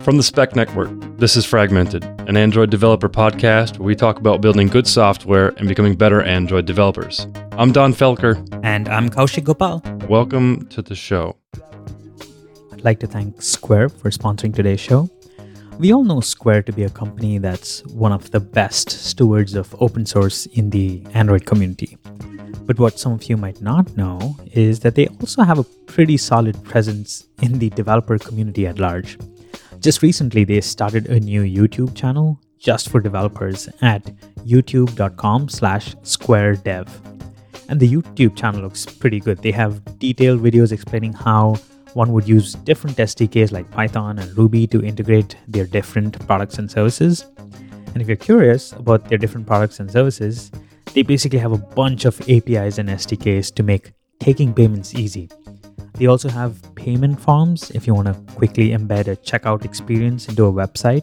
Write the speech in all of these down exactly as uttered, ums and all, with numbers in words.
From the Spec Network, this is Fragmented, an Android developer podcast where we talk about building good software and becoming better Android developers. I'm Don Felker. And I'm Kaushik Gopal. Welcome to the show. I'd like to thank Square for sponsoring today's show. We all know Square to be a company that's one of the best stewards of open source in the Android community. But what some of you might not know is that they also have a pretty solid presence in the developer community at large. Just recently, they started a new YouTube channel just for developers at youtube.com slash squaredev. And the YouTube channel looks pretty good. They have detailed videos explaining how one would use different S D Ks like Python and Ruby to integrate their different products and services. And if you're curious about their different products and services, they basically have a bunch of A P Is and S D Ks to make taking payments easy. They also have payment forms if you want to quickly embed a checkout experience into a website.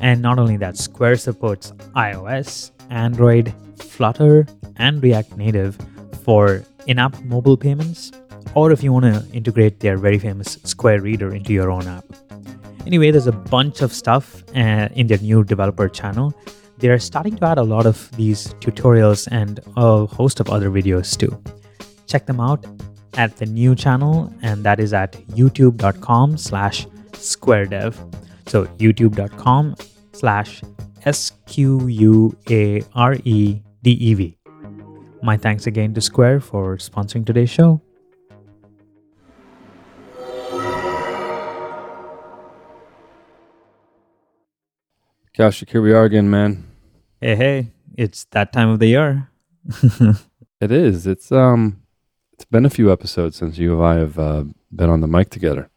And not only that, Square supports iOS, Android, Flutter, and React Native for in-app mobile payments, or if you want to integrate their very famous Square Reader into your own app. Anyway, there's a bunch of stuff uh, in their new developer channel. They're starting to add a lot of these tutorials and a host of other videos too. Check them out at the new channel, and that is at youtube.com slash squaredev. So youtube.com slash S-Q-U-A-R-E-D-E-V. My thanks again to Square for sponsoring today's show. Kaushik, here we are again, man. Hey, hey, it's that time of the year. It is. It's, um... It's been a few episodes since you and I have uh, been on the mic together.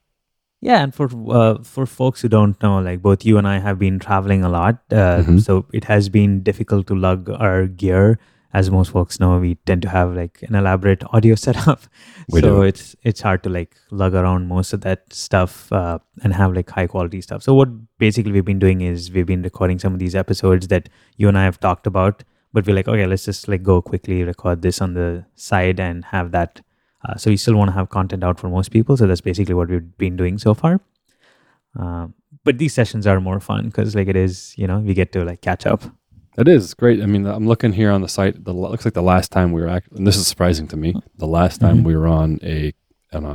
Yeah, and for uh, for folks who don't know, like both you and I have been traveling a lot, uh, mm-hmm. so it has been difficult to lug our gear. As most folks know, we tend to have like an elaborate audio setup, we so do. it's it's hard to like lug around most of that stuff uh, and have like high quality stuff. So what basically we've been doing is we've been recording some of these episodes that you and I have talked about. But we're like, okay, let's just like go quickly record this on the side and have that. Uh, so we still want to have content out for most people. So that's basically what we've been doing so far. Um, but these sessions are more fun because like it is, you know, we get to like catch up. It is great. I mean, I'm looking here on the site. The looks like the last time we were, act- and this is surprising to me, the last time mm-hmm. we were on a, on a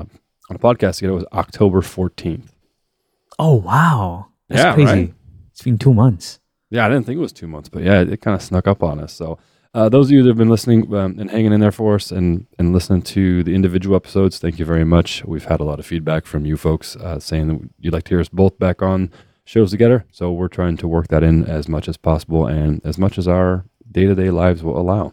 on a podcast together was October fourteenth. Oh, wow. That's yeah, crazy. Right? It's been two months. Yeah, I didn't think it was two months, but yeah, it, it kind of snuck up on us. So uh, those of you that have been listening um, and hanging in there for us and, and listening to the individual episodes, thank you very much. We've had a lot of feedback from you folks uh, saying that you'd like to hear us both back on shows together. So we're trying to work that in as much as possible and as much as our day-to-day lives will allow.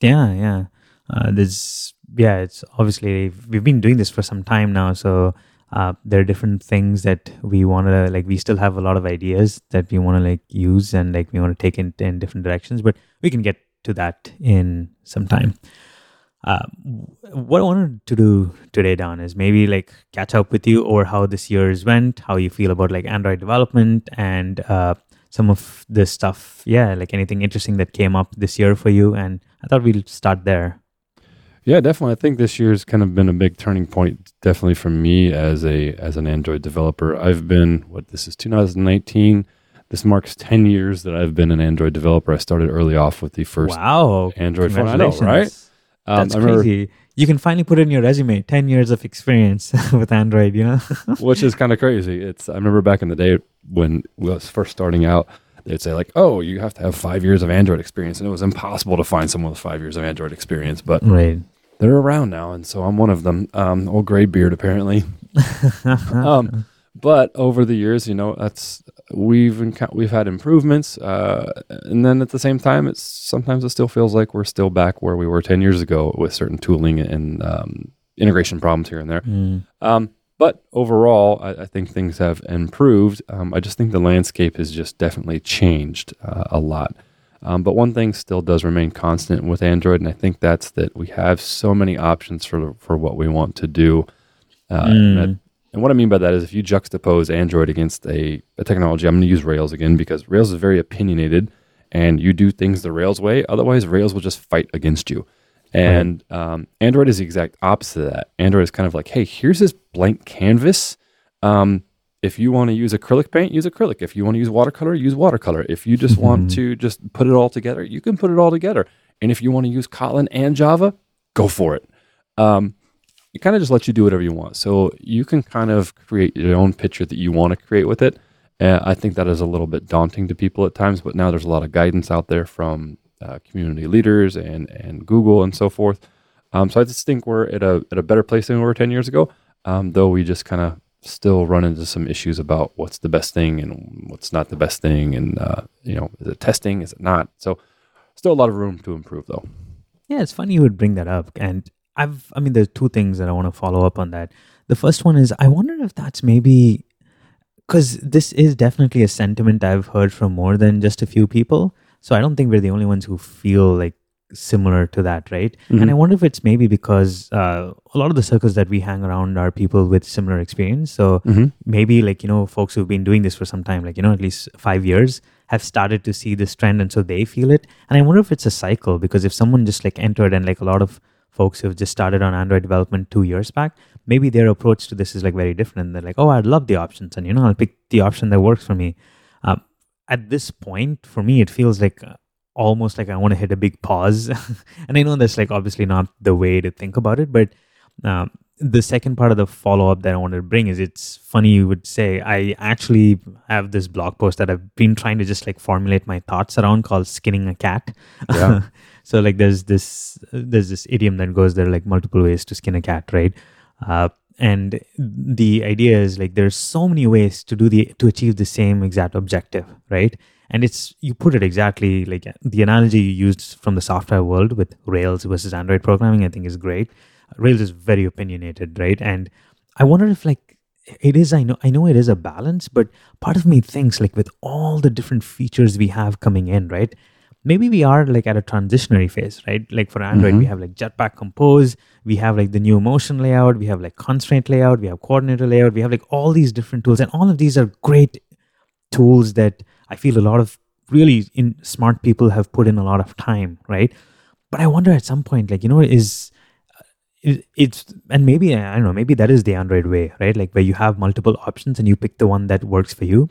Yeah, yeah. Uh, there's, yeah, it's obviously, we've been doing this for some time now, so... Uh, there are different things that we want to, like, we still have a lot of ideas that we want to, like, use and, like, we want to take in, in different directions, but we can get to that in some time. Uh, what I wanted to do today, Don, is maybe, like, catch up with you over how this year's went, how you feel about, like, Android development and uh, some of the stuff, yeah, like, anything interesting that came up this year for you, and I thought we'll start there. Yeah, definitely. I think this year's kind of been a big turning point, definitely for me as a as an Android developer. I've been, what, this is two thousand nineteen. This marks ten years that I've been an Android developer. I started early off with the first wow, Android phone. I know, right? Um, That's I remember, crazy. You can finally put in your resume, ten years of experience with Android, you know? Which is kind of crazy. It's I remember back in the day when I was first starting out, they'd say like, oh, you have to have five years of Android experience. And it was impossible to find someone with five years of Android experience. But right. They're around now, and so I'm one of them. Um, old gray beard, apparently. um, but over the years, you know, that's we've enc- we've had improvements, uh, and then at the same time, it's sometimes it still feels like we're still back where we were ten years ago with certain tooling and um, integration problems here and there. Mm. Um, but overall, I, I think things have improved. Um, I just think the landscape has just definitely changed uh, a lot. Um, but one thing still does remain constant with Android, and I think that's that we have so many options for for what we want to do. Uh, mm. and, I, and what I mean by that is if you juxtapose Android against a, a technology, I'm going to use Rails again because Rails is very opinionated, and you do things the Rails way. Otherwise, Rails will just fight against you. And right. um, Android is the exact opposite of that. Android is kind of like, hey, here's this blank canvas. Um, if you want to use acrylic paint, use acrylic. If you want to use watercolor, use watercolor. If you just want to just put it all together, you can put it all together. And if you want to use Kotlin and Java, go for it. Um, it kind of just lets you do whatever you want. So you can kind of create your own picture that you want to create with it. Uh, I think that is a little bit daunting to people at times, but now there's a lot of guidance out there from uh, community leaders and and Google and so forth. Um, so I just think we're at a at a better place than we were ten years ago, um, though we just kind of still run into some issues about what's the best thing and what's not the best thing. And, uh, you know, is it testing? Is it not? So still a lot of room to improve, though. Yeah, it's funny you would bring that up. And I've, I mean, there's two things that I want to follow up on that. The first one is I wonder if that's maybe... because this is definitely a sentiment I've heard from more than just a few people. So I don't think we're the only ones who feel like similar to that, right? Mm-hmm. And I wonder if it's maybe because uh, a lot of the circles that we hang around are people with similar experience. So mm-hmm. maybe like, you know, folks who've been doing this for some time, like, you know, at least five years have started to see this trend. And so they feel it. And I wonder if it's a cycle, because if someone just like entered and like a lot of folks who have just started on Android development two years back, maybe their approach to this is like very different. And they're like, oh, I love the options. And, you know, I'll pick the option that works for me. Um, at this point, for me, it feels like uh, almost like I want to hit a big pause. And I know that's like obviously not the way to think about it. But um, the second part of the follow-up that I wanted to bring is it's funny you would say, I actually have this blog post that I've been trying to just like formulate my thoughts around called Skinning a Cat. Yeah. So like there's this there's this idiom that goes there are like multiple ways to skin a cat, right? Uh, and the idea is like there's so many ways to do the to achieve the same exact objective, right? And it's you put it exactly like the analogy you used from the software world with Rails versus Android programming, I think is great. Rails is very opinionated, right? And I wonder if like it is, I know I know it is a balance, but part of me thinks like with all the different features we have coming in, right? Maybe we are like at a transitionary phase, right? Like for Android, mm-hmm. we have like Jetpack Compose, we have like the new motion layout, we have like Constraint Layout, we have Coordinator Layout, we have like all these different tools. And all of these are great tools that I feel a lot of really in smart people have put in a lot of time, right? But I wonder at some point, like, you know, is, is it's, and maybe, I don't know, maybe that is the Android way, right? Like where you have multiple options and you pick the one that works for you.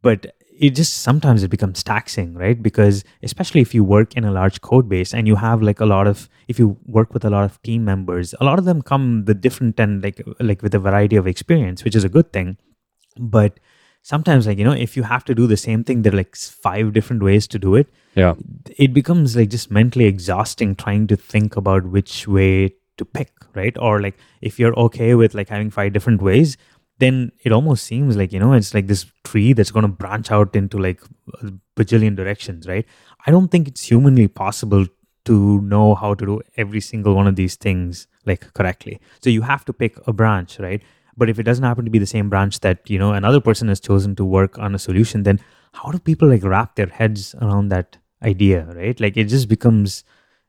But it just sometimes it becomes taxing, right? Because especially if you work in a large code base and you have like a lot of, if you work with a lot of team members, a lot of them come the different and like, like with a variety of experience, which is a good thing. But sometimes like, you know, if you have to do the same thing, there are like five different ways to do it. Yeah. It becomes like just mentally exhausting trying to think about which way to pick, right? Or like if you're okay with like having five different ways, then it almost seems like, you know, it's like this tree that's going to branch out into like a bajillion directions, right? I don't think it's humanly possible to know how to do every single one of these things like correctly. So you have to pick a branch, right? But if it doesn't happen to be the same branch that, you know, another person has chosen to work on a solution, then how do people like wrap their heads around that idea, right? Like it just becomes,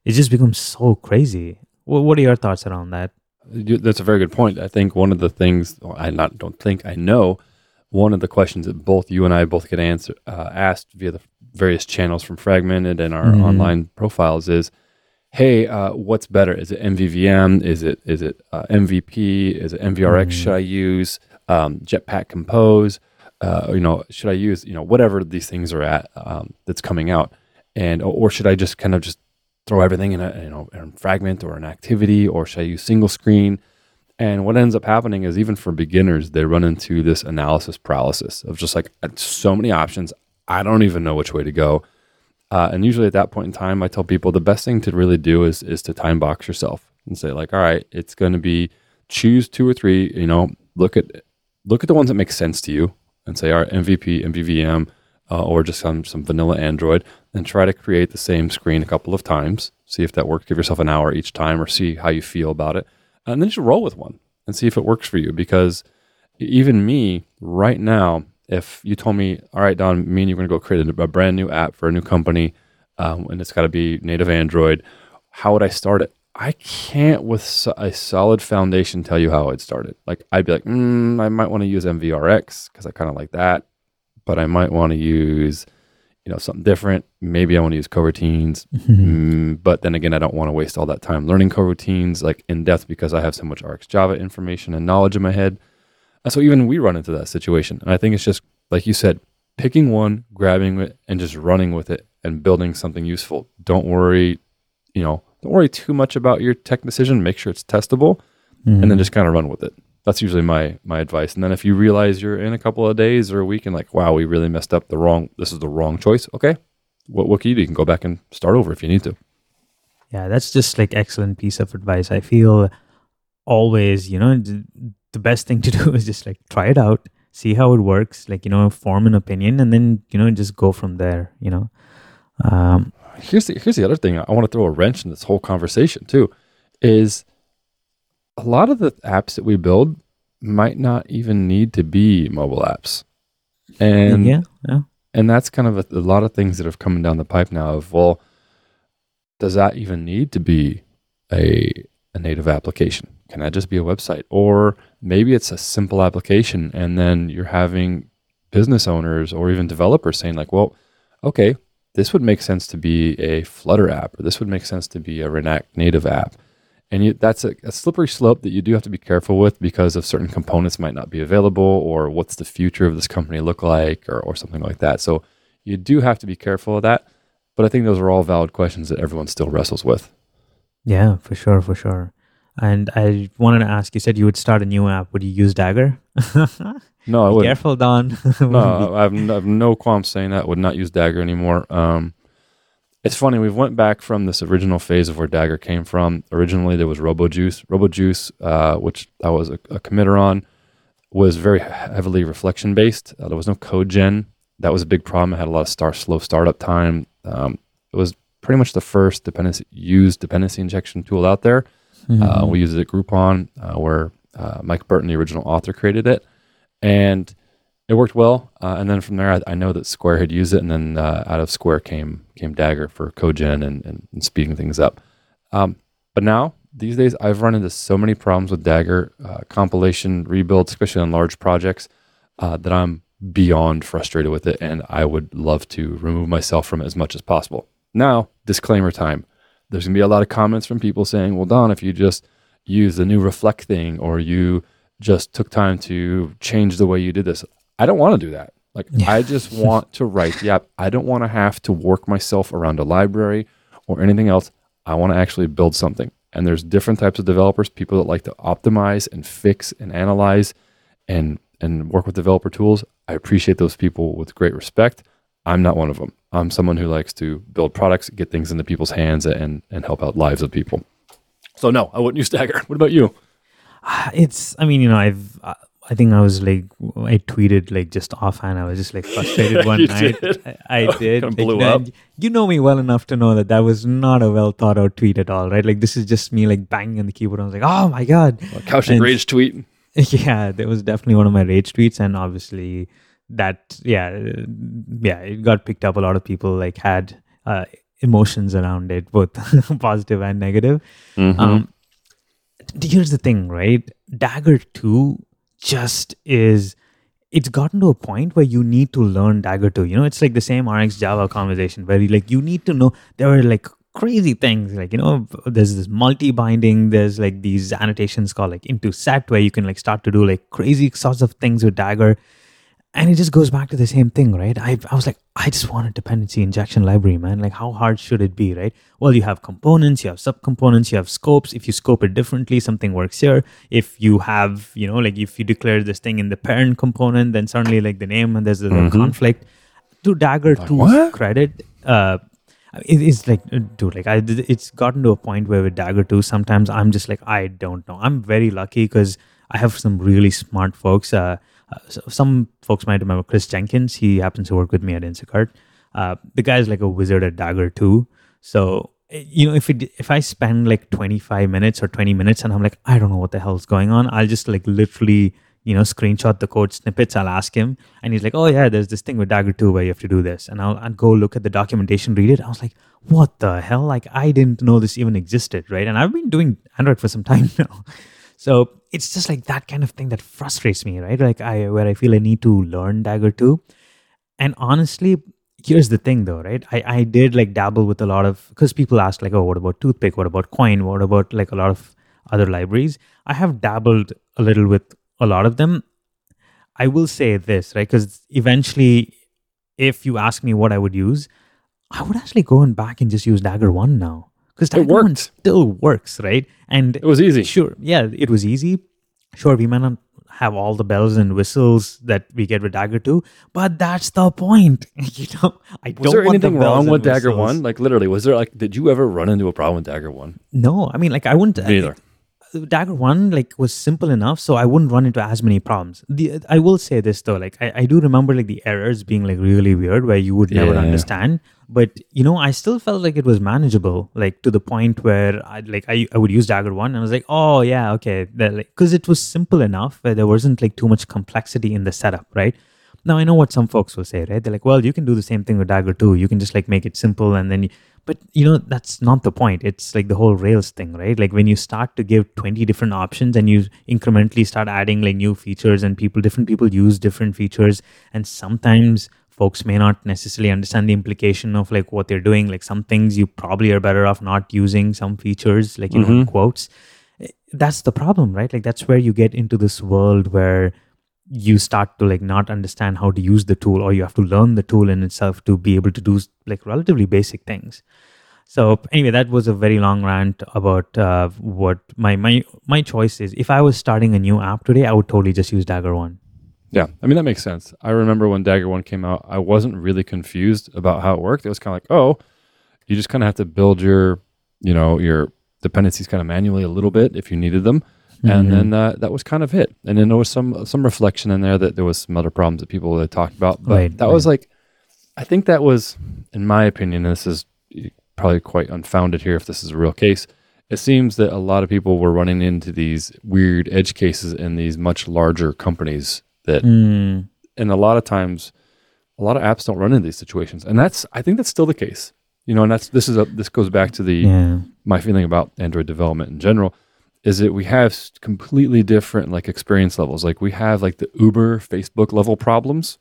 it just becomes so crazy. What are your thoughts around that? That's a very good point. I think one of the things I not don't think I know one of the questions that both you and I both get answer, uh, asked via the various channels from Fragmented and our mm-hmm. online profiles is, hey, uh, what's better? Is it M V V M? Is it is it uh, M V P? Is it M V R X? Mm-hmm. Should I use um, Jetpack Compose? Uh, you know, should I use you know whatever these things are at um, that's coming out, and or should I just kind of just throw everything in a you know in a fragment or an activity, or should I use single screen? And what ends up happening is even for beginners, they run into this analysis paralysis of just like so many options. I don't even know which way to go. Uh, and usually at that point in time, I tell people the best thing to really do is is to time box yourself and say like, all right, it's going to be choose two or three. You know, look at look at the ones that make sense to you and say, all right, M V P, M V V M. Uh, or just some, some vanilla Android, and try to create the same screen a couple of times. See if that works. Give yourself an hour each time or see how you feel about it. And then just roll with one and see if it works for you. Because even me right now, if you told me, all right, Don, me and you are going to go create a, a brand new app for a new company, um, and it's got to be native Android, how would I start it? I can't with so- a solid foundation tell you how I'd start it. Like I'd be like, mm, I might want to use M V R X because I kind of like that. But I might want to use you know, something different. Maybe I want to use coroutines, mm-hmm. but then again, I don't want to waste all that time learning coroutines like in depth because I have so much RxJava information and knowledge in my head. And so even we run into that situation. And I think it's just, like you said, picking one, grabbing it, and just running with it and building something useful. Don't worry, you know, don't worry too much about your tech decision. Make sure it's testable mm-hmm. and then just kind of run with it. That's usually my my advice. And then if you realize you're in a couple of days or a week and like, wow, we really messed up the wrong, this is the wrong choice. Okay, what what can you do? You can go back and start over if you need to. Yeah, that's just like excellent piece of advice. I feel always, you know, the best thing to do is just like try it out, see how it works, like, you know, form an opinion and then, you know, just go from there, you know. Um, here's the, here's the other thing. I want to throw a wrench in this whole conversation too, is a lot of the apps that we build might not even need to be mobile apps. And yeah, yeah. and that's kind of a, a lot of things that have come down the pipe now of, well, does that even need to be a a native application? Can that just be a website? Or maybe it's a simple application and then you're having business owners or even developers saying like, well, okay, this would make sense to be a Flutter app, or this would make sense to be a React Native app. And you, that's a, a slippery slope that you do have to be careful with because of certain components might not be available, or what's the future of this company look like, or, or something like that. So you do have to be careful of that. But I think those are all valid questions that everyone still wrestles with. Yeah, for sure, for sure. And I wanted to ask, you said you would start a new app. Would you use Dagger? No, I wouldn't. Be careful, Don. No, I have no, I have no qualms saying that. I would not use Dagger anymore. Um, It's funny, we've went back from this original phase of where Dagger came from. Originally, there was RoboGuice. RoboGuice, uh, which I was a, a committer on, was very heavily reflection-based. Uh, there was no code gen. That was a big problem. It had a lot of star, slow startup time. Um, it was pretty much the first dependency, used dependency injection tool out there. Mm-hmm. Uh, we used it at Groupon, uh, where uh, Mike Burton, the original author, created it. And it worked well, uh, and then from there, I, I know that Square had used it, and then uh, out of Square came came Dagger for CodeGen and, and, and speeding things up. Um, but now, these days, I've run into so many problems with Dagger, uh, compilation, rebuilds, especially on large projects, uh, that I'm beyond frustrated with it, and I would love to remove myself from it as much as possible. Now, disclaimer time. There's going to be a lot of comments from people saying, well, Don, if you just use the new Reflect thing, or you just took time to change the way you did this. I don't want to do that. Like, yeah. I just want to write the app. I don't want to have to work myself around a library or anything else. I want to actually build something. And there's different types of developers, people that like to optimize and fix and analyze and, and work with developer tools. I appreciate those people with great respect. I'm not one of them. I'm someone who likes to build products, get things into people's hands, and, and help out lives of people. So no, I wouldn't use Dagger. What about you? It's, I mean, you know, I've... Uh, I think I was like, I tweeted like just offhand. I was just like frustrated one night. Did. I, I did. Like, blew up. You know me well enough to know that that was not a well thought out tweet at all, right? Like, this is just me like banging on the keyboard. I was like, oh my God. Well, Kaushik rage tweet. Yeah, that was definitely one of my rage tweets. And obviously that, yeah, yeah, it got picked up. A lot of people like had uh, emotions around it, both positive and negative. Mm-hmm. Um, here's the thing, right? Dagger two just is, it's gotten to a point where you need to learn Dagger two. You know, it's like the same RxJava conversation where you like, you need to know, there are like crazy things, like, you know, there's this multi-binding, there's like these annotations called like into set where you can like start to do like crazy sorts of things with Dagger. And it just goes back to the same thing, right? I I was like, I just want a dependency injection library, man. Like, how hard should it be, right? Well, you have components, you have subcomponents, you have scopes. If you scope it differently, something works here. If you have, you know, like if you declare this thing in the parent component, then suddenly like the name and there's a mm-hmm. conflict. To Dagger like, two's credit, uh, it, it's like, dude, like I, it's gotten to a point where with Dagger two, sometimes I'm just like, I don't know. I'm very lucky because I have some really smart folks. Uh, So some folks might remember Chris Jenkins. He happens to work with me at Instacart. Uh, the guy's like a wizard at Dagger too. So, you know, if it, if I spend like twenty-five minutes or twenty minutes and I'm like, I don't know what the hell's going on, I'll just like literally, you know, screenshot the code snippets. I'll ask him and he's like, oh yeah, there's this thing with Dagger two where you have to do this. And I'll, I'll go look at the documentation, read it. I was like, what the hell? Like, I didn't know this even existed, right? And I've been doing Android for some time now. So it's just like that kind of thing that frustrates me, right? Like I, where I feel I need to learn Dagger two. And honestly, here's the thing though, right? I, I did like dabble with a lot of, because people asked like, oh, what about Toothpick? What about Coin? What about like a lot of other libraries? I have dabbled a little with a lot of them. I will say this, right? Because eventually, if you ask me what I would use, I would actually go and back and just use Dagger one now. Because Dagger one still works, right? And it was easy. Sure. Yeah, it was easy. Sure, we might not have all the bells and whistles that we get with Dagger two, but that's the point. You know, I was don't want the bells and whistles. Was there anything wrong with Dagger one? Like literally, was there like, did you ever run into a problem with Dagger one? No, I mean, like I wouldn't. Me either. I, Dagger one like was simple enough, so I wouldn't run into as many problems. The, I will say this though, like I, I do remember like the errors being like really weird where you would never yeah, understand. Yeah. But, you know, I still felt like it was manageable, like to the point where I'd like, I I would use Dagger one and I was like, oh, yeah, okay. Because like, it was simple enough where there wasn't like too much complexity in the setup, right? Now, I know what some folks will say, right? They're like, well, you can do the same thing with Dagger two. You can just like make it simple and then, you... but you know, that's not the point. It's like the whole Rails thing, right? Like when you start to give twenty different options and you incrementally start adding like new features and people, different people use different features and sometimes... folks may not necessarily understand the implication of like what they're doing. Like some things you probably are better off not using, some features, like, you mm-hmm. know, in quotes. That's the problem, right? Like that's where you get into this world where you start to like not understand how to use the tool, or you have to learn the tool in itself to be able to do like relatively basic things. So anyway, that was a very long rant about uh, what my, my, my choice is. If I was starting a new app today, I would totally just use Dagger one. Yeah, I mean, that makes sense. I remember when Dagger one came out, I wasn't really confused about how it worked. It was kind of like, oh, you just kind of have to build your, you know, your dependencies kind of manually a little bit if you needed them. Mm-hmm. And then uh, that was kind of it. And then there was some some reflection in there that there was some other problems that people had talked about. But right, that right. was like, I think that was, in my opinion, and this is probably quite unfounded here if this is a real case, it seems that a lot of people were running into these weird edge cases in these much larger companies that mm. and a lot of times a lot of apps don't run into these situations, and that's I think that's still the case, you know. And that's this is a, this goes back to the yeah. my feeling about Android development in general is that we have completely different like experience levels. Like we have like the Uber Facebook level problems,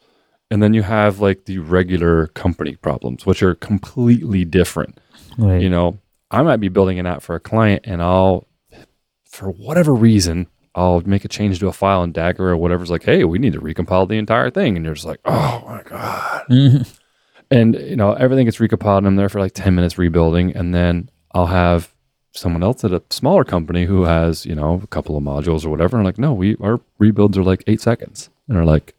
and then you have like the regular company problems, which are completely different, right. You know, I might be building an app for a client and I'll for whatever reason I'll make a change to a file in Dagger or whatever's like, hey, we need to recompile the entire thing. And you're just like, oh my God. Mm-hmm. And you know, everything gets recompiled and I'm there for like ten minutes rebuilding. And then I'll have someone else at a smaller company who has, you know, a couple of modules or whatever. And I'm like, no, we, our rebuilds are like eight seconds. And they're like,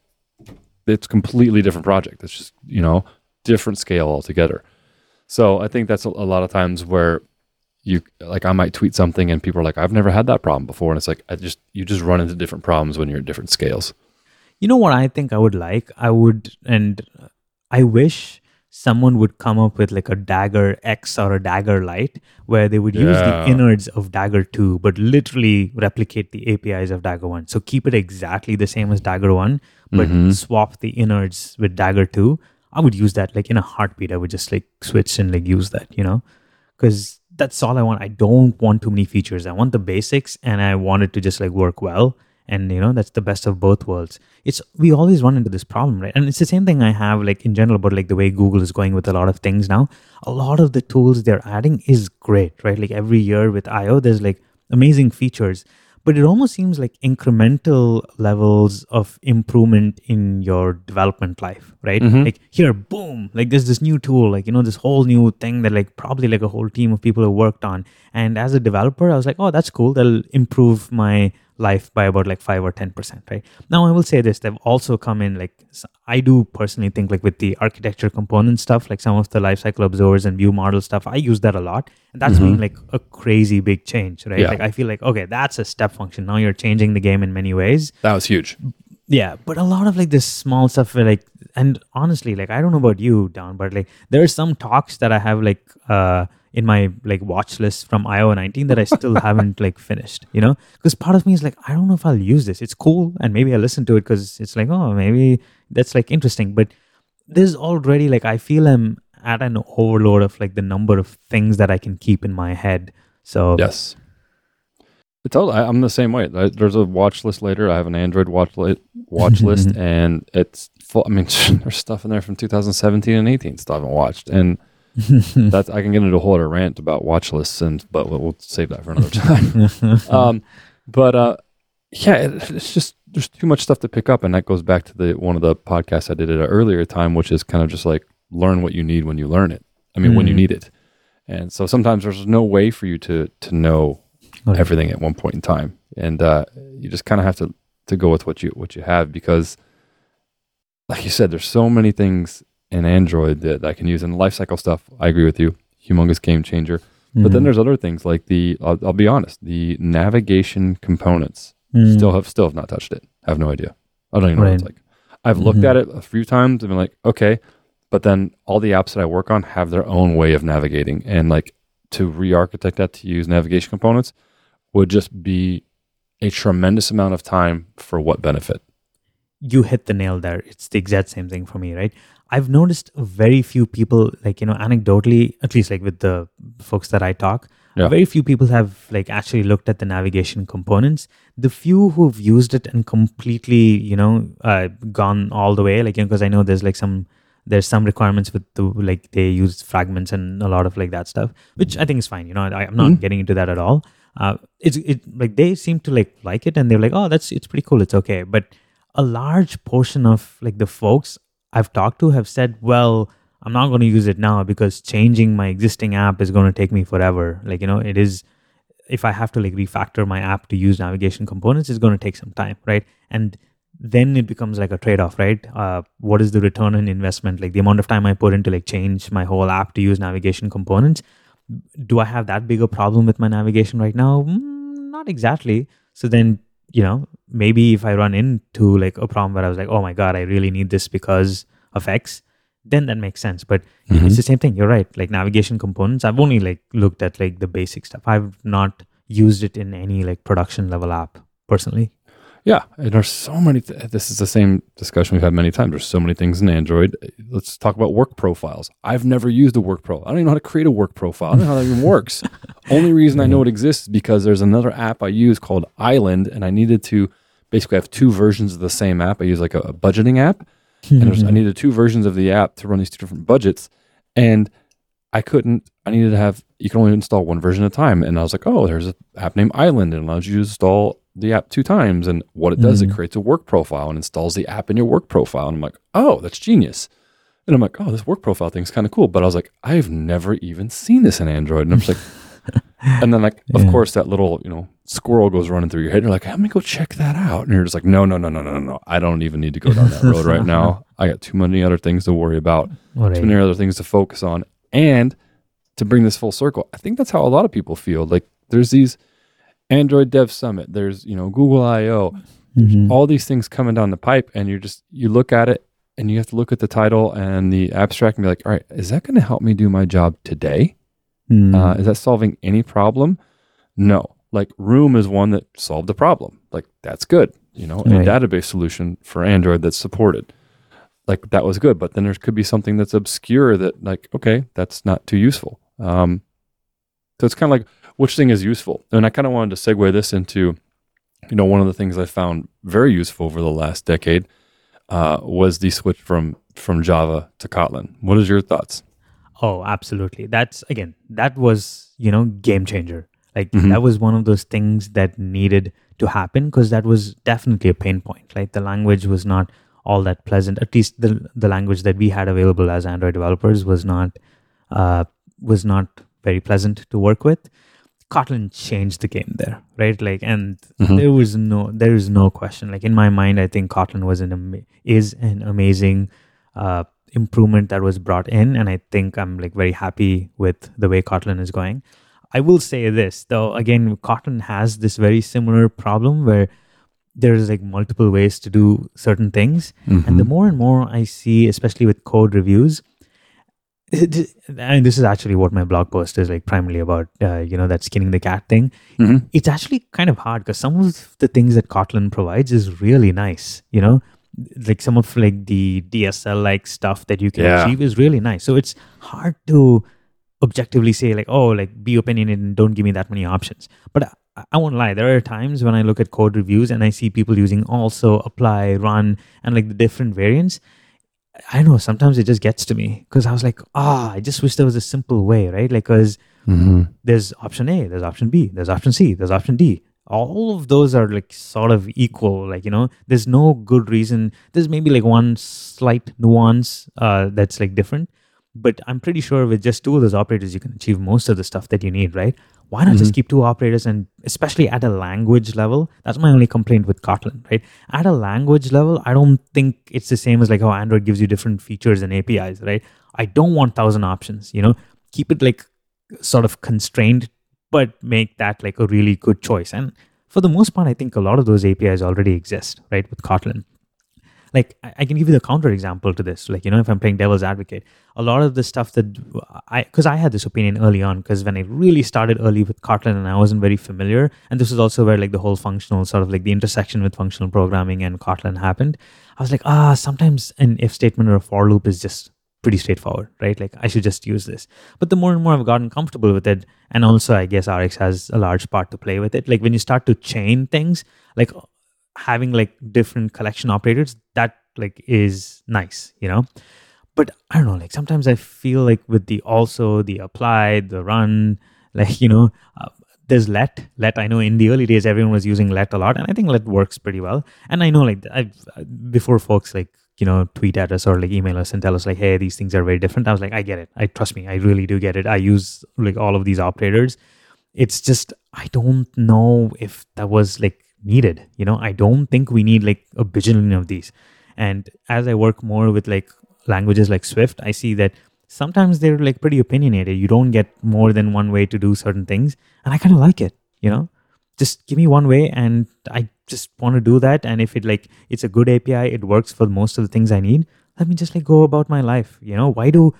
it's completely different project. It's just, you know, different scale altogether. So I think that's a, a lot of times where you like I might tweet something and people are like, I've never had that problem before. And it's like, I just, you just run into different problems when you're at different scales. You know what I think I would like? I would, and I wish someone would come up with like a Dagger X or a Dagger Lite where they would yeah. use the innards of Dagger two, but literally replicate the A P Is of Dagger one. So keep it exactly the same as Dagger one, but mm-hmm. swap the innards with Dagger two. I would use that like in a heartbeat. I would just like switch and like use that, you know, because that's all I want. I don't want too many features. I want the basics and I want it to just like work well. And you know, that's the best of both worlds. It's, we always run into this problem, right? And it's the same thing I have like in general about like the way Google is going with a lot of things now. A lot of the tools they're adding is great, right? Like every year with I O, there's like amazing features, but it almost seems like incremental levels of improvement in your development life, right? Mm-hmm. Like here, boom, like there's this new tool, like, you know, this whole new thing that like probably like a whole team of people have worked on. And as a developer, I was like, oh, that's cool. That'll improve my life by about like five or ten percent, right? Now I will say this, they've also come in like, I do personally think like with the architecture component stuff, like some of the lifecycle observers and view model stuff, I use that a lot. And that's mm-hmm. been like a crazy big change, right? Yeah. Like I feel like, okay, that's a step function. Now you're changing the game in many ways. That was huge. Yeah. But a lot of like this small stuff where like, and honestly, like, I don't know about you, Don, but like there are some talks that I have like, uh, in my like watch list from I O nineteen that I still haven't like finished, you know? Because part of me is like, I don't know if I'll use this. It's cool. And maybe I listen to it because it's like, oh, maybe that's like interesting. But there's already like, I feel I'm at an overload of like the number of things that I can keep in my head. So yes. Totally, I'm the same way. There's a watch list later. I have an Android watch li- watch list, and it's full. I mean, there's stuff in there from two thousand seventeen and eighteen still haven't watched, and that's I can get into a whole other rant about watch lists, and but we'll save that for another time. um, but uh, yeah, it, it's just there's too much stuff to pick up, and that goes back to the one of the podcasts I did at an earlier time, which is kind of just like learn what you need when you learn it. I mean, mm. when you need it, and so sometimes there's no way for you to to know. Okay. Everything at one point in time, and uh, you just kind of have to, to go with what you what you have, because, like you said, there's so many things in Android that, that I can use. And lifecycle stuff, I agree with you, humongous game changer. Mm-hmm. But then there's other things like the I'll, I'll be honest, the navigation components mm-hmm. still have still have not touched it. I have no idea. I don't even know right. what it's like. I've mm-hmm. looked at it a few times and been like, okay, but then all the apps that I work on have their own way of navigating, and like to re-architect that to use navigation components would just be a tremendous amount of time for what benefit? You hit the nail there. It's the exact same thing for me, right? I've noticed very few people, like, you know, anecdotally, at least like with the folks that I talk, yeah. very few people have like actually looked at the navigation components. The few who've used it and completely, you know, uh, gone all the way, like, you know, because I know there's like some, there's some requirements with the, like they use fragments and a lot of like that stuff, which I think is fine. You know, I, I'm not mm-hmm. getting into that at all. Uh, it's it like they seem to like like it, and they're like, oh, that's it's pretty cool, it's okay. But a large portion of like the folks I've talked to have said, well, I'm not going to use it now because changing my existing app is going to take me forever. Like, you know, it is, if I have to like refactor my app to use navigation components, it's going to take some time, right? And then it becomes like a trade-off, right? Uh, what is the return on investment? Like the amount of time I put into like change my whole app to use navigation components. Do I have that big a problem with my navigation right now? Mm, not exactly. So then, you know, maybe if I run into like a problem where I was like, oh my God, I really need this because of X, then that makes sense. But mm-hmm. it's the same thing. You're right. Like navigation components, I've only like looked at like the basic stuff. I've not used it in any like production level app personally. Yeah. And there's so many, th- this is the same discussion we've had many times. There's so many things in Android. Let's talk about work profiles. I've never used a work profile. I don't even know how to create a work profile. I don't know how that even works. Only reason I know it exists is because there's another app I use called Island, and I needed to basically have two versions of the same app. I use like a, a budgeting app, and there's, I needed two versions of the app to run these two different budgets. And I couldn't, I needed to have, you can only install one version at a time. And I was like, oh, there's an app named Island, and it allows you to install the app two times. And what it does, mm-hmm. it creates a work profile and installs the app in your work profile. And I'm like, oh, that's genius. And I'm like, oh, this work profile thing's kind of cool. But I was like, I've never even seen this in Android. And I'm just like, and then like, yeah. of course, that little, you know, squirrel goes running through your head. And you're like, let me go check that out. And you're just like, no, no, no, no, no, no. I don't even need to go down that road right now. I got too many other things to worry about. What too many other things to focus on. And to bring this full circle, I think that's how a lot of people feel. Like there's these Android Dev Summit, there's, you know, Google I O, mm-hmm. all these things coming down the pipe, and you're just, you look at it and you have to look at the title and the abstract and be like, all right, is that going to help me do my job today? Mm. Uh, is that solving any problem? No. Like Room is one that solved the problem. Like that's good, you know, right. a database solution for Android that's supported. Like that was good, but then there could be something that's obscure that like, okay, that's not too useful. Um, so it's kind of like, which thing is useful? And I kind of wanted to segue this into, you know, one of the things I found very useful over the last decade uh, was the switch from from Java to Kotlin. What is your thoughts? Oh, absolutely. That's, again, that was, you know, game changer. Like mm-hmm. that was one of those things that needed to happen because that was definitely a pain point. Like the language was not all that pleasant. At least the the language that we had available as Android developers was not uh, was not very pleasant to work with. Kotlin changed the game there, right? Like, and mm-hmm. there was no, there is no question. Like in my mind, I think Kotlin was an ama- is an amazing uh, improvement that was brought in, and I think I'm like very happy with the way Kotlin is going. I will say this though, again, Kotlin has this very similar problem where there's like multiple ways to do certain things, mm-hmm. and the more and more I see, especially with code reviews. And this is actually what my blog post is like primarily about, uh, you know, that skinning the cat thing. Mm-hmm. It's actually kind of hard because some of the things that Kotlin provides is really nice, you know, like some of like the D S L like stuff that you can yeah. achieve is really nice. So it's hard to objectively say like, oh, like be opinionated and don't give me that many options. But I, I won't lie, there are times when I look at code reviews and I see people using also, apply, run, and like the different variants. I know sometimes it just gets to me because I was like, ah, oh, I just wish there was a simple way, right? Like, because mm-hmm. there's option A, there's option B, there's option C, there's option D. All of those are like sort of equal. Like, you know, there's no good reason. There's maybe like one slight nuance uh, that's like different. But I'm pretty sure with just two of those operators, you can achieve most of the stuff that you need, right? Why not mm-hmm. just keep two operators, and especially at a language level? That's my only complaint with Kotlin, right? At a language level, I don't think it's the same as like how Android gives you different features and A P Is, right? I don't want one thousand options, you know? Keep it like sort of constrained, but make that like a really good choice. And for the most part, I think a lot of those A P Is already exist, right, with Kotlin. Like, I can give you the counterexample to this. Like, you know, if I'm playing devil's advocate, a lot of the stuff that I, because I had this opinion early on, because when I really started early with Kotlin and I wasn't very familiar, and this was also where like the whole functional sort of like the intersection with functional programming and Kotlin happened, I was like, ah, sometimes an if statement or a for loop is just pretty straightforward, right? Like, I should just use this. But the more and more I've gotten comfortable with it, and also I guess R X has a large part to play with it. Like, when you start to chain things, like, having like different collection operators, that like is nice, you know? But I don't know, like sometimes I feel like with the also, the apply, the run, like, you know, uh, there's let, let, I know in the early days, everyone was using let a lot, and I think let works pretty well. And I know like I've, before folks like, you know, tweet at us or like email us and tell us like, hey, these things are very different. I was like, I get it. I trust me. I really do get it. I use like all of these operators. It's just, I don't know if that was like, needed, you know. I don't think we need like a bajillion of these. And as I work more with like languages like Swift, I see that sometimes they're like pretty opinionated. You don't get more than one way to do certain things, and I kind of like it, you know. Just give me one way, and I just want to do that. And if it like it's a good A P I, it works for most of the things I need. Let me just like go about my life, you know. Why do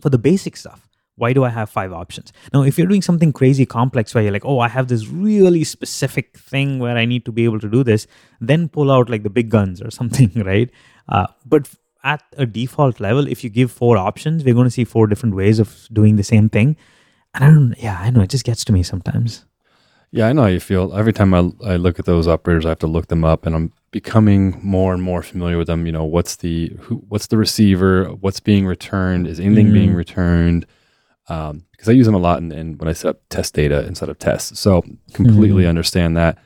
for the basic stuff? Why do I have five options? Now, if you're doing something crazy complex where you're like, oh, I have this really specific thing where I need to be able to do this, then pull out like the big guns or something, right? Uh, but at a default level, if you give four options, we're going to see four different ways of doing the same thing. And I don't, yeah, I know, it just gets to me sometimes. Yeah, I know how you feel. Every time I, I look at those operators, I have to look them up, and I'm becoming more and more familiar with them. You know, what's the who, what's the receiver? What's being returned? Is anything mm. being returned? Um, because I use them a lot in, in when I set up test data instead of tests. So completely mm-hmm. understand that.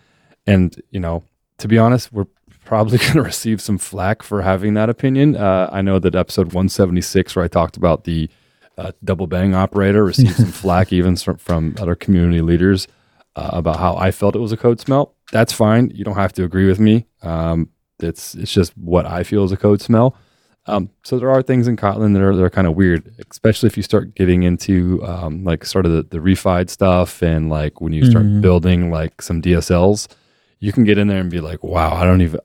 And, you know, to be honest, we're probably going to receive some flack for having that opinion. Uh, I know that episode one seventy-six, where I talked about the uh, double bang operator, received some flack even from, from other community leaders uh, about how I felt it was a code smell. That's fine. You don't have to agree with me. Um, it's, it's just what I feel is a code smell. Um, so there are things in Kotlin that are, that are kind of weird, especially if you start getting into um, like sort of the, the refied stuff, and like when you start mm-hmm. building like some D S Ls, you can get in there and be like, wow, I don't even,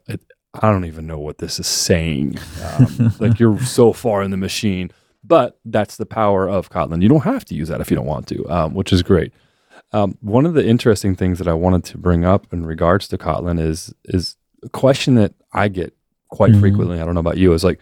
I don't even know what this is saying. Um, like, you're so far in the machine, but that's the power of Kotlin. You don't have to use that if you don't want to, um, which is great. Um, one of the interesting things that I wanted to bring up in regards to Kotlin is, is a question that I get quite mm-hmm. frequently. I don't know about you. It's like,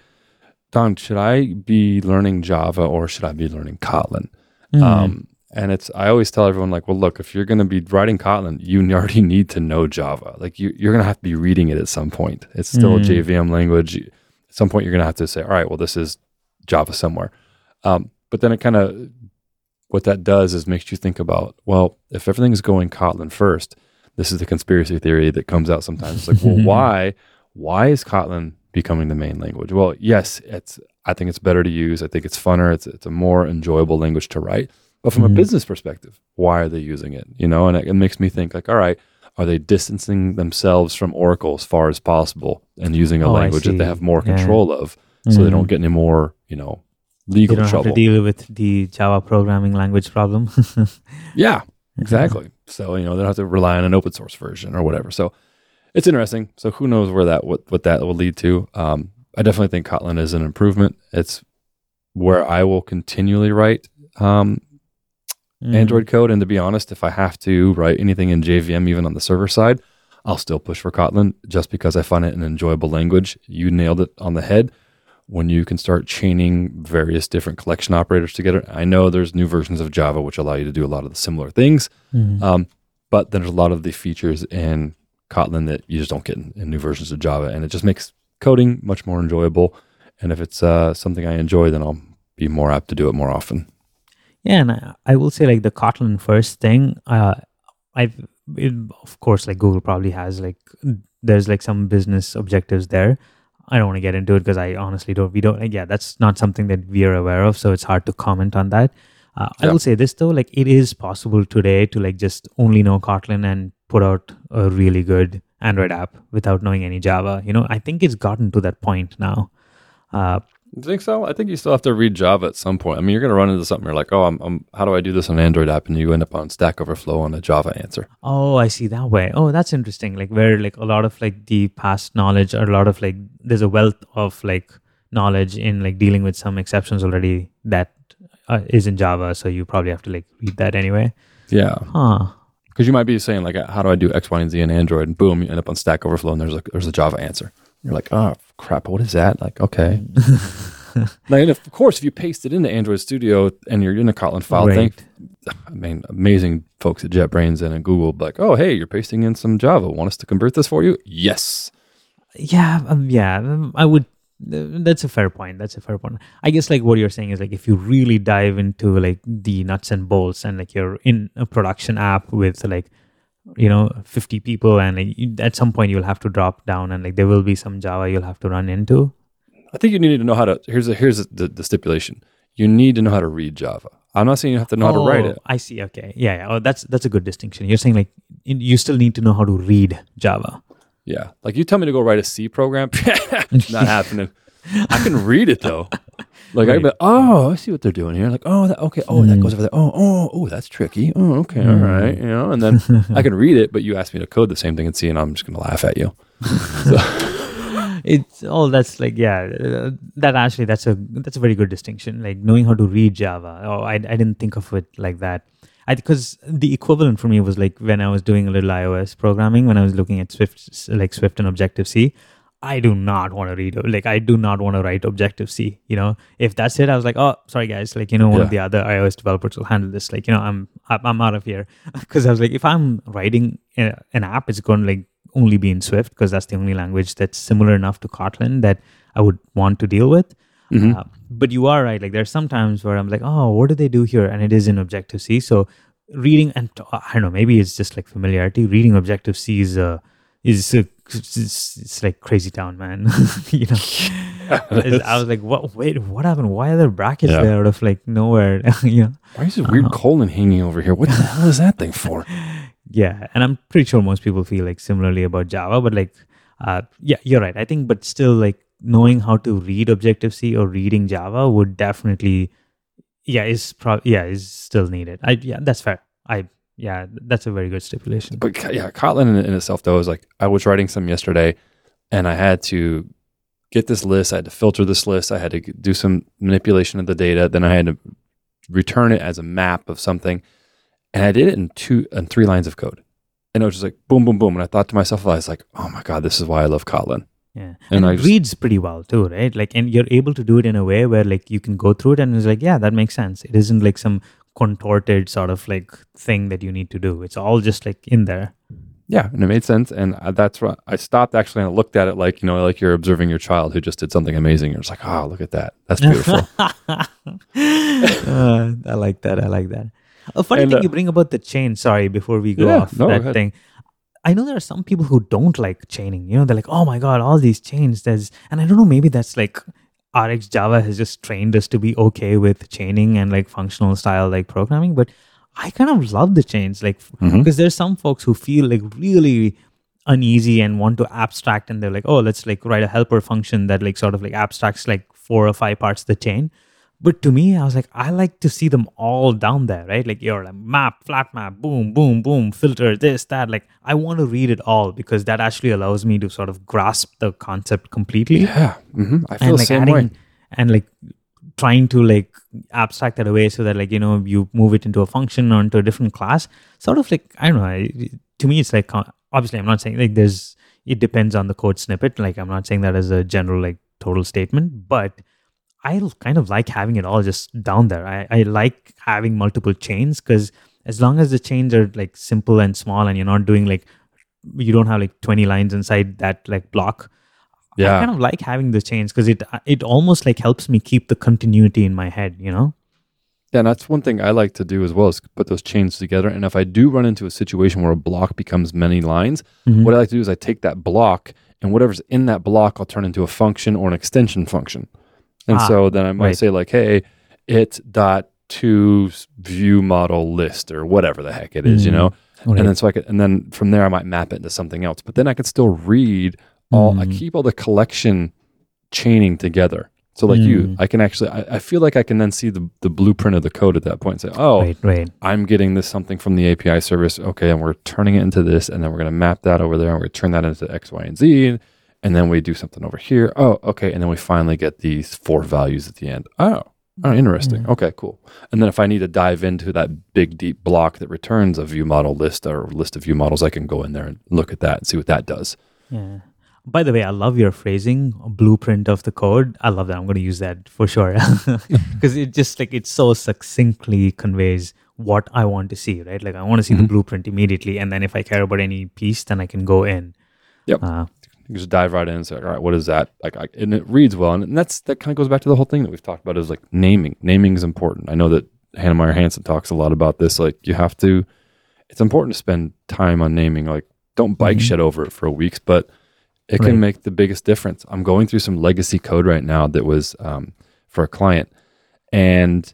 Don, should I be learning Java or should I be learning Kotlin? Mm. Um, and it's, I always tell everyone like, well, look, if you're going to be writing Kotlin, you already need to know Java. Like, you, you're going to have to be reading it at some point. It's still mm. a J V M language. At some point, you're going to have to say, all right, well, this is Java somewhere. Um, but then it kind of, what that does is makes you think about, well, if everything is going Kotlin first, this is the conspiracy theory that comes out sometimes. It's like, well, why, why is Kotlin becoming the main language? Well, yes, it's, I think it's better to use. I think it's funner. It's it's a more enjoyable language to write. But from mm-hmm. a business perspective, why are they using it? You know, and it, it makes me think like, all right, are they distancing themselves from Oracle as far as possible and using a oh, language that they have more yeah. control of, so mm-hmm. they don't get any more, you know, legal trouble. You don't trouble. have to deal with the Java programming language problem. Yeah, exactly. So, you know, they don't have to rely on an open source version or whatever. So it's interesting. So who knows where that what, what that will lead to? Um, I definitely think Kotlin is an improvement. It's where I will continually write um, mm. Android code. And to be honest, if I have to write anything in J V M, even on the server side, I'll still push for Kotlin just because I find it an enjoyable language. You nailed it on the head. when you can start chaining various different collection operators together. I know there's new versions of Java which allow you to do a lot of the similar things, mm-hmm. um, but then there's a lot of the features in Kotlin that you just don't get in, in new versions of Java, and it just makes coding much more enjoyable. And if it's uh, something I enjoy, then I'll be more apt to do it more often. Yeah, and I, I will say like the Kotlin first thing, uh, I've it, of course like Google probably has like there's like some business objectives there. I don't want to get into it because I honestly don't, we don't, like, yeah, that's not something that we are aware of. So it's hard to comment on that. Uh, yeah. I will say this though, like it is possible today to like just only know Kotlin and put out a really good Android app without knowing any Java. You know, I think it's gotten to that point now. Uh, you think so? I think you still have to read Java at some point. I mean, you're going to run into something. You're like, oh, I'm, I'm, how do I do this on an Android app? And you end up on Stack Overflow on a Java answer. Oh, I see that way. Oh, that's interesting. Like where like a lot of like the past knowledge or a lot of like, there's a wealth of like knowledge in like dealing with some exceptions already that uh, is in Java. So you probably have to like read that anyway. Yeah. Huh. Because you might be saying like, how do I do X, Y, and Z in Android? And boom, you end up on Stack Overflow and there's a, there's a Java answer. You're like, oh, crap, what is that? Like, okay. Now, and of course, if you paste it into Android Studio and you're in a Kotlin file right. thing, I mean, amazing folks at JetBrains and at Google, like, oh, hey, you're pasting in some Java. Want us to convert this for you? Yes. Yeah, um, yeah, I would. That's a fair point. That's a fair point. I guess like what you're saying is like if you really dive into like the nuts and bolts and like you're in a production app with like, you know, fifty people, and like, you, at some point you'll have to drop down and like there will be some Java you'll have to run into. I think you need to know how to, here's a, here's a, the, the stipulation. You need to know how to read Java. I'm not saying you have to know oh, how to write it. I see. Okay. Yeah. yeah. Oh, that's, that's a good distinction. You're saying like in, you still need to know how to read Java. Yeah. Like you tell me to go write a C program. Not happening. I can read it though. Like, right. I, oh, I see what they're doing here. Like, oh, that, okay. Oh, mm. that goes over there. Oh, oh, oh, that's tricky. Oh, okay. Mm. All right. You know, and then I can read it, but you asked me to code the same thing in C, and I'm just going to laugh at you. So. It's all oh, that's like, yeah, that actually, that's a, that's a very good distinction. Like knowing how to read Java. Oh, I, I didn't think of it like that. I, because the equivalent for me was like when I was doing a little iOS programming, when I was looking at Swift, like Swift and Objective-C, I do not want to read, like, I do not want to write Objective-C, you know, if that's it, I was like, oh, sorry guys, like, you know, one yeah. of the other iOS developers will handle this. Like, you know, I'm, I'm out of here. Cause I was like, if I'm writing an app, it's going to like only be in Swift because that's the only language that's similar enough to Kotlin that I would want to deal with. Mm-hmm. Uh, but you are right. Like there's some times where I'm like, oh, what do they do here? And it is in Objective-C. So reading, and I don't know, maybe it's just like familiarity. Reading Objective-C is a, is a, It's, it's like crazy town, man. You know, yes. I was like, "What? Wait, what happened? Why are there brackets yeah. there out of like nowhere?" You know, why is this weird uh, colon hanging over here? What the hell is that thing for? Yeah, and I'm pretty sure most people feel like similarly about Java, but like, uh, yeah, you're right. I think, but still, like knowing how to read Objective-C or reading Java would definitely, yeah, is pro- yeah, is still needed. I yeah, that's fair. I. Yeah, that's a very good stipulation. But yeah, Kotlin in, in itself, though, is like, I was writing some yesterday and I had to get this list. I had to filter this list. I had to do some manipulation of the data. Then I had to return it as a map of something. And I did it in two and three lines of code. And it was just like, boom, boom, boom. And I thought to myself, I was like, oh my God, this is why I love Kotlin. Yeah. And, and it just reads pretty well too, right? Like, and you're able to do it in a way where like you can go through it and it's like, yeah, that makes sense. It isn't like some contorted sort of like thing that you need to do. It's all just like in there. Yeah, and it made sense. And I, that's what I stopped actually and I looked at it like, you know, like you're observing your child who just did something amazing. You're just like, oh, look at that. That's beautiful. uh, I like that. I like that. A funny and, thing uh, you bring about the chain. Sorry, before we go yeah, off no, that thing. I know there are some people who don't like chaining. You know, they're like, oh my God, all these chains. There's, and I don't know, maybe that's like RxJava has just trained us to be okay with chaining and like functional style like programming, but I kind of love the chains, like because mm-hmm. there's some folks who feel like really uneasy and want to abstract, and they're like, oh, let's like write a helper function that like sort of like abstracts like four or five parts of the chain. But to me, I was like, I like to see them all down there, right? Like your like map, flat map, boom, boom, boom, filter, this, that. Like I want to read it all because that actually allows me to sort of grasp the concept completely. Yeah, mm-hmm. I feel and, like, the same adding, way. And like trying to like abstract that away so that like, you know, you move it into a function or into a different class. Sort of like, I don't know. To me, it's like, obviously I'm not saying like there's, it depends on the code snippet. Like I'm not saying that as a general like total statement, but I kind of like having it all just down there. I, I like having multiple chains, because as long as the chains are like simple and small and you're not doing like, you don't have like twenty lines inside that like block. Yeah. I kind of like having the chains because it it almost like helps me keep the continuity in my head, you know? Yeah, and that's one thing I like to do as well, is put those chains together. And if I do run into a situation where a block becomes many lines, mm-hmm. what I like to do is I take that block and whatever's in that block, I'll turn into a function or an extension function. And ah, so then I might right. say like, hey, it dot to view model list or whatever the heck it is, mm-hmm. you know? Right. And then so I could, and then from there I might map it into something else. But then I could still read all, mm-hmm. I keep all the collection chaining together. So like mm. you, I can actually, I, I feel like I can then see the, the blueprint of the code at that point and say, oh, right, right. I'm getting this something from the A P I service. Okay, and we're turning it into this, and then we're going to map that over there, and we're going to turn that into X, Y, and Z, and then we do something over here. Oh, okay, and then we finally get these four values at the end. Oh, oh interesting. Mm. Okay, cool. And then if I need to dive into that big, deep block that returns a view model list or list of view models, I can go in there and look at that and see what that does. Yeah. By the way, I love your phrasing, blueprint of the code. I love that. I'm going to use that for sure. Because it just like, it so succinctly conveys what I want to see, right? Like I want to see mm-hmm. the blueprint immediately. And then if I care about any piece, then I can go in. Yep. Uh, you just dive right in and say, all right, what is that? Like, I, and it reads well. And that's, that kind of goes back to the whole thing that we've talked about is like naming. Naming is important. I know that Hannah Meyer Hansen talks a lot about this. Like you have to, it's important to spend time on naming. Like don't bike mm-hmm. shed over it for weeks, but it can right. make the biggest difference. I'm going through some legacy code right now that was um, for a client, and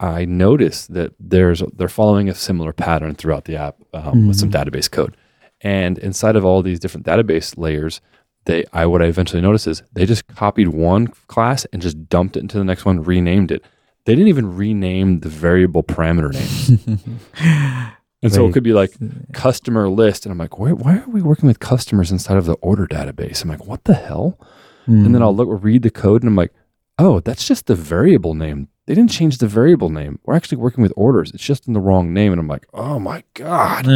I noticed that there's they're following a similar pattern throughout the app um, mm-hmm. with some database code. And inside of all these different database layers, they I what I eventually noticed is they just copied one class and just dumped it into the next one, renamed it. They didn't even rename the variable parameter names. And right. so it could be like customer list. And I'm like, why, why are we working with customers inside of the order database? I'm like, what the hell? Mm. And then I'll look, read the code and I'm like, oh, that's just the variable name. They didn't change the variable name. We're actually working with orders. It's just in the wrong name. And I'm like, oh my God.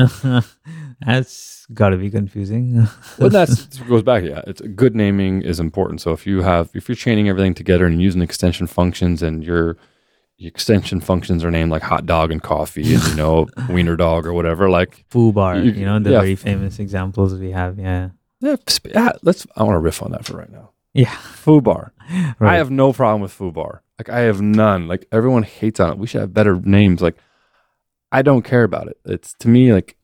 That's got to be confusing. Well, that's it goes back. Yeah. It's good naming is important. So if you have, if you're chaining everything together and using extension functions and you're, your extension functions are named like hot dog and coffee and, you know, wiener dog or whatever, like foo bar, you, you know, the yeah. very famous examples we have. Yeah. Yeah. Let's, I want to riff on that for right now. Yeah. Foo bar. Right. I have no problem with foo bar. Like I have none, like everyone hates on it. We should have better names. Like I don't care about it. It's to me, like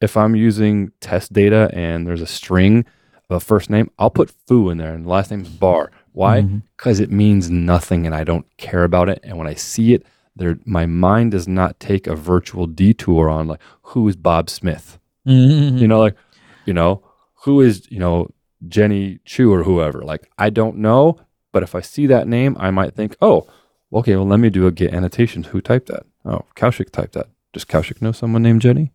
if I'm using test data and there's a string of a first name, I'll put foo in there and the last name is bar. Why? Because mm-hmm. it means nothing and I don't care about it. And when I see it, there, my mind does not take a virtual detour on like, who is Bob Smith? Mm-hmm. You know, like, you know, who is, you know, Jenny Chu or whoever? Like, I don't know. But if I see that name, I might think, oh, okay, well, let me do a get annotation. Who typed that? Oh, Kaushik typed that. Does Kaushik know someone named Jenny?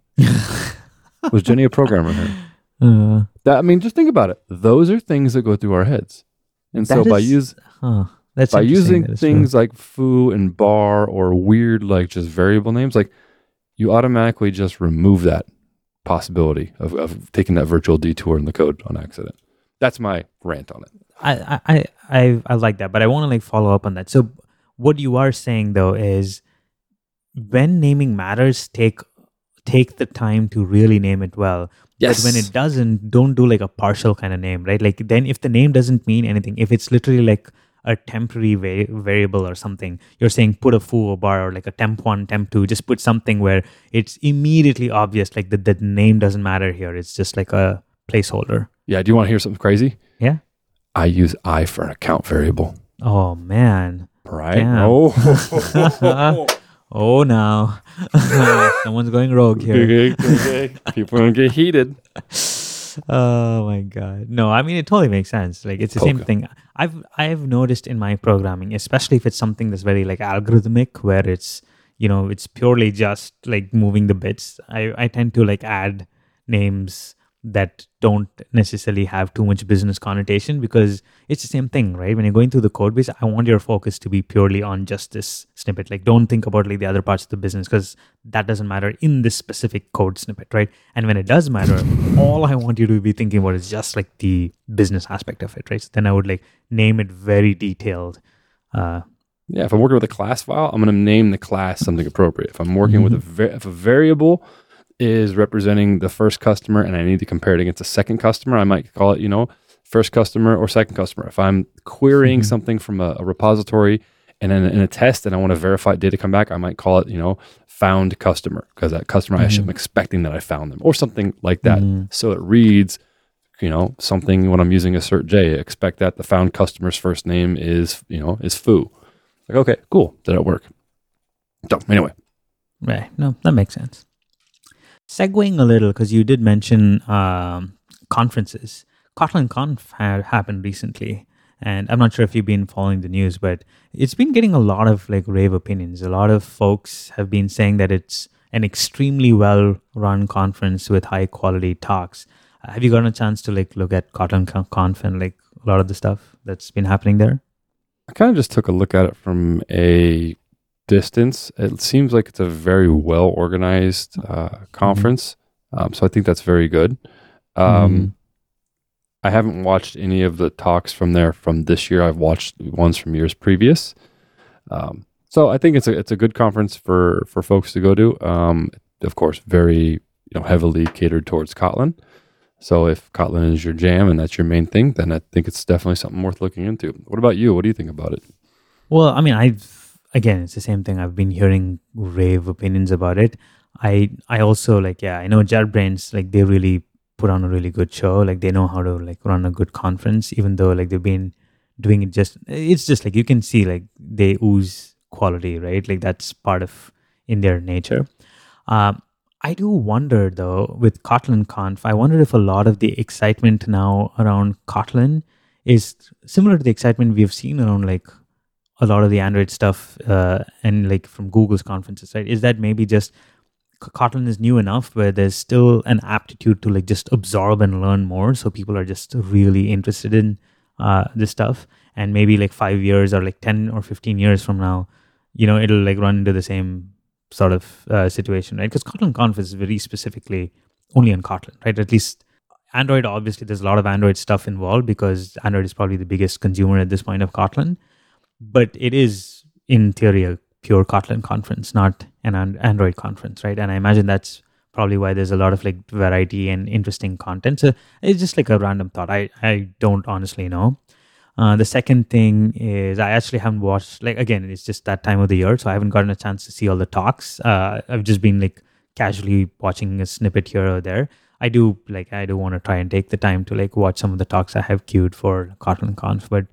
Was Jenny a programmer here? Uh, that, I mean, just think about it. Those are things that go through our heads. And that so by, is, use, huh, that's by using that things true. Like foo and bar or weird, like just variable names, like you automatically just remove that possibility of, of taking that virtual detour in the code on accident. That's my rant on it. I I, I, I like that, but I want to like follow up on that. So what you are saying though is when naming matters, take take the time to really name it well. Yes. But when it doesn't, don't do like a partial kind of name, right? Like then if the name doesn't mean anything, if it's literally like a temporary va- variable or something, you're saying put a foo or bar or like a temp one, temp two, just put something where it's immediately obvious, like the, the name doesn't matter here. It's just like a placeholder. Yeah. Do you want to hear something crazy? Yeah. I use I for an account variable. Oh man. Right. Damn. Oh. Oh, now someone's going rogue here. People are going to get heated. Oh my God. No, I mean, it totally makes sense. Like it's the Polka. Same thing. I've, I've noticed in my programming, especially if it's something that's very like algorithmic where it's, you know, it's purely just like moving the bits. I, I tend to like add names that don't necessarily have too much business connotation, because it's the same thing, right? When you're going through the code base, I want your focus to be purely on just this snippet. Like, don't think about like the other parts of the business, because that doesn't matter in this specific code snippet, right? And when it does matter, all I want you to be thinking about is just like the business aspect of it, right? So then I would like name it very detailed. Uh, yeah, if I'm working with a class file, I'm going to name the class something appropriate. If I'm working mm-hmm. with a va- if a variable is representing the first customer and I need to compare it against a second customer, I might call it, you know, first customer or second customer. If I'm querying mm-hmm. something from a, a repository and then in, in a test and I want to verify data come back, I might call it, you know, found customer, because that customer mm-hmm. I am expecting that I found them or something like that. Mm-hmm. So it reads, you know, something when I'm using assert J, expect that the found customer's first name is, you know, is foo. Like, okay, cool. Did it work? So anyway. Right. No, that makes sense. Segueing a little, because you did mention um, conferences. Kotlin Conf had happened recently, and I'm not sure if you've been following the news, but it's been getting a lot of like rave opinions. A lot of folks have been saying that it's an extremely well-run conference with high-quality talks. Uh, have you gotten a chance to like look at Kotlin Conf and like a lot of the stuff that's been happening there? I kind of just took a look at it from a distance. It seems like it's a very well organized uh, conference, mm-hmm. um, so I think that's very good. Um, mm-hmm. I haven't watched any of the talks from there from this year. I've watched ones from years previous, um, so I think it's a it's a good conference for for folks to go to. Um, of course, very you know heavily catered towards Kotlin. So if Kotlin is your jam and that's your main thing, then I think it's definitely something worth looking into. What about you? What do you think about it? Well, I mean, I've Again, it's the same thing. I've been hearing rave opinions about it. I I also like, yeah, I know JetBrains, like they really put on a really good show. Like they know how to like run a good conference, even though like they've been doing it just, it's just like you can see like they ooze quality, right? Like that's part of in their nature. Um, I do wonder though, with Kotlin Conf, I wonder if a lot of the excitement now around Kotlin is similar to the excitement we've seen around like a lot of the Android stuff uh, and like from Google's conferences, right? Is that maybe just Kotlin is new enough where there's still an aptitude to like just absorb and learn more. So people are just really interested in uh, this stuff. And maybe like five years or like ten or fifteen years from now, you know, it'll like run into the same sort of uh, situation, right? Because Kotlin Conf is very specifically only on Kotlin, right? At least Android, obviously there's a lot of Android stuff involved because Android is probably the biggest consumer at this point of Kotlin. But it is, in theory, a pure Kotlin conference, not an Android conference, right? And I imagine that's probably why there's a lot of like variety and interesting content. So it's just like a random thought. I, I don't honestly know. Uh, the second thing is I actually haven't watched, like, again, it's just that time of the year, so I haven't gotten a chance to see all the talks. Uh, I've just been like casually watching a snippet here or there. I do, like, I do want to try and take the time to like watch some of the talks I have queued for Kotlin Conf, but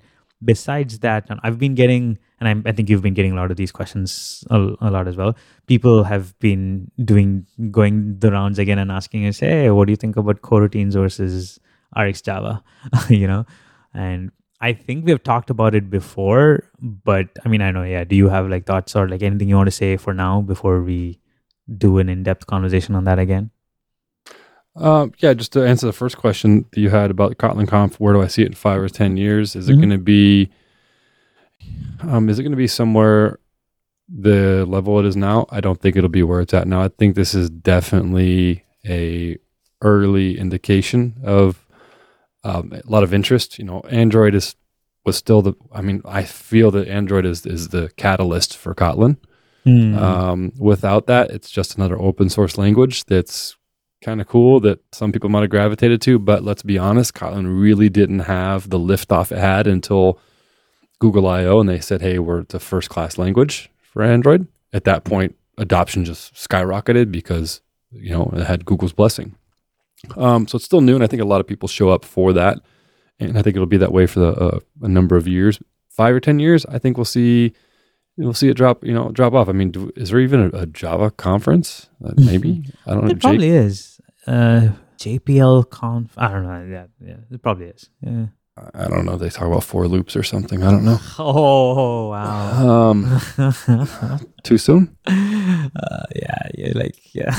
besides that, I've been getting, and I'm, I think you've been getting a lot of these questions a, a lot as well. People have been doing, going the rounds again and asking us, hey, what do you think about coroutines versus RxJava? you know, and I think we've talked about it before, but I mean, I know, yeah. Do you have like thoughts or like anything you want to say for now before we do an in-depth conversation on that again? Um, yeah, just to answer the first question that you had about Kotlin Conf, where do I see it in five or ten years? Is mm-hmm. it going to be? Um, is it going to be somewhere the level it is now? I don't think it'll be where it's at now. I think this is definitely a early indication of um, a lot of interest. You know, Android is was still the. I mean, I feel that Android is is the catalyst for Kotlin. Mm. Um, without that, it's just another open source language that's kind of cool that some people might have gravitated to, but let's be honest, Kotlin really didn't have the liftoff it had until Google I O, and they said, hey, we're the first class language for Android. At that point, adoption just skyrocketed because, you know, it had Google's blessing. Um, so it's still new, and I think a lot of people show up for that, and I think it'll be that way for the, uh, a number of years. Five or ten years, I think we'll see We'll see it drop, you know, drop off. I mean, do, is there even a, a Java conference? Uh, maybe I don't know. It probably J- is. Uh, J P L Conf. I don't know. Yeah, yeah. It probably is. Yeah. I, I don't know. They talk about for loops or something. I don't know. Oh wow. Um, too soon. uh, yeah, yeah, like yeah.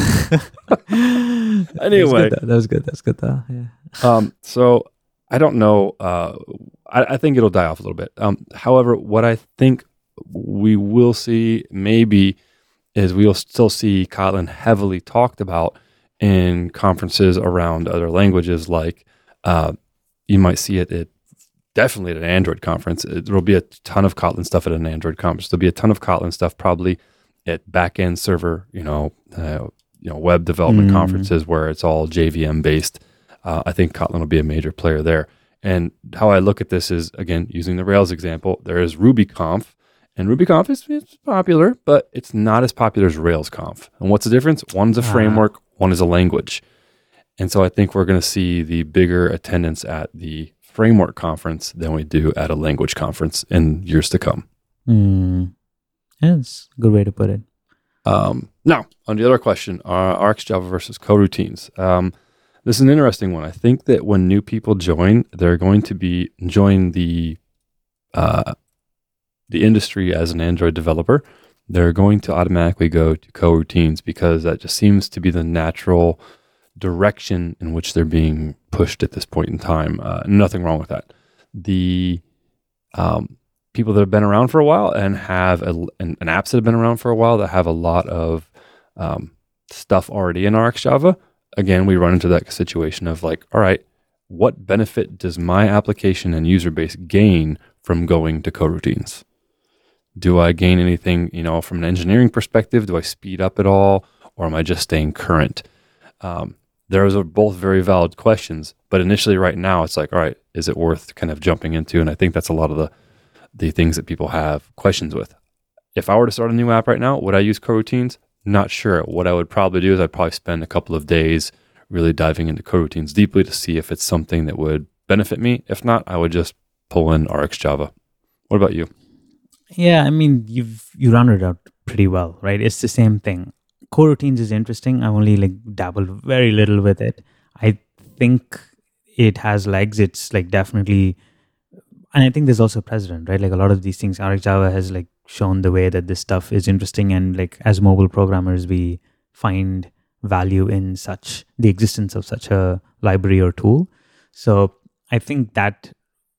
Anyway, that was good. That's good. Though. That good though. Yeah. Um. So I don't know. Uh, I, I think it'll die off a little bit. Um. However, what I think we will see maybe is we'll still see Kotlin heavily talked about in conferences around other languages. Like, uh, you might see it at definitely at an Android conference. There will be a ton of Kotlin stuff at an Android conference. There'll be a ton of Kotlin stuff probably at back-end server, you know, uh, you know, web development mm. conferences where it's all J V M based. Uh, I think Kotlin will be a major player there. And how I look at this is, again, using the Rails example, there is Ruby Conf. And RubyConf is it's popular, but it's not as popular as RailsConf. And what's the difference? One's a framework, one is a language. And so I think we're going to see the bigger attendance at the framework conference than we do at a language conference in years to come. Mm. Yeah, that's a good way to put it. Um, now, on the other question, are RxJava versus coroutines. Um, this is an interesting one. I think that when new people join, they're going to be join the... Uh, the industry as an Android developer, they're going to automatically go to coroutines because that just seems to be the natural direction in which they're being pushed at this point in time. Uh, nothing wrong with that. The um, people that have been around for a while and have a, an, an apps that have been around for a while that have a lot of um, stuff already in RxJava, again, we run into that situation of like, all right, what benefit does my application and user base gain from going to coroutines? Do I gain anything, you know, from an engineering perspective? Do I speed up at all? Or am I just staying current? Um, those are both very valid questions. But initially right now, it's like, all right, is it worth kind of jumping into? And I think that's a lot of the the things that people have questions with. If I were to start a new app right now, would I use coroutines? Not sure. What I would probably do is I'd probably spend a couple of days really diving into coroutines deeply to see if it's something that would benefit me. If not, I would just pull in RxJava. What about you? Yeah, I mean, you've you rounded out pretty well, right? It's the same thing. Coroutines is interesting. I only like dabbled very little with it. I think it has legs. It's like definitely, and I think there's also precedent, right? Like a lot of these things, RxJava has like shown the way that this stuff is interesting, and like as mobile programmers, we find value in such the existence of such a library or tool. So I think that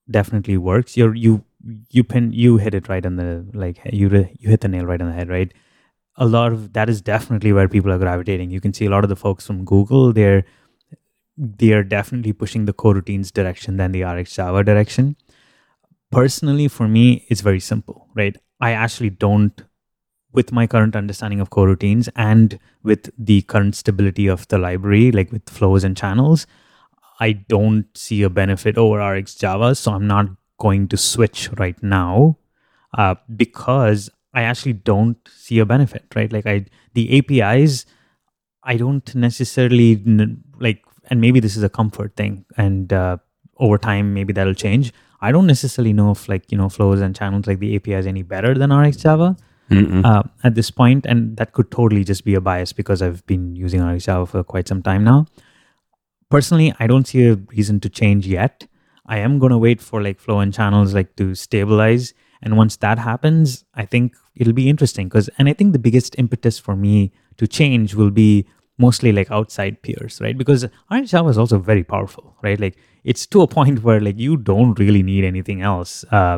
definitely works. You're you. You pin, you hit it right on the like you you hit the nail right on the head, right? A lot of that is definitely where people are gravitating. You can see a lot of the folks from Google, they're they're definitely pushing the coroutines direction than the RxJava direction. Personally, for me, it's very simple, right? I actually don't, with my current understanding of coroutines and with the current stability of the library, like with flows and channels, I don't see a benefit over RxJava, so I'm not going to switch right now uh, because I actually don't see a benefit, right? Like I, the A P Is, I don't necessarily like, and maybe this is a comfort thing and uh, over time, maybe that'll change. I don't necessarily know if like, you know, flows and channels like the A P I is any better than RxJava uh, at this point. And that could totally just be a bias because I've been using RxJava for quite some time now. Personally, I don't see a reason to change yet. I am going to wait for like flow and channels like to stabilize. And once that happens, I think it'll be interesting because, and I think the biggest impetus for me to change will be mostly like outside peers, right? Because RxJava is also very powerful, right? Like it's to a point where like you don't really need anything else. Uh,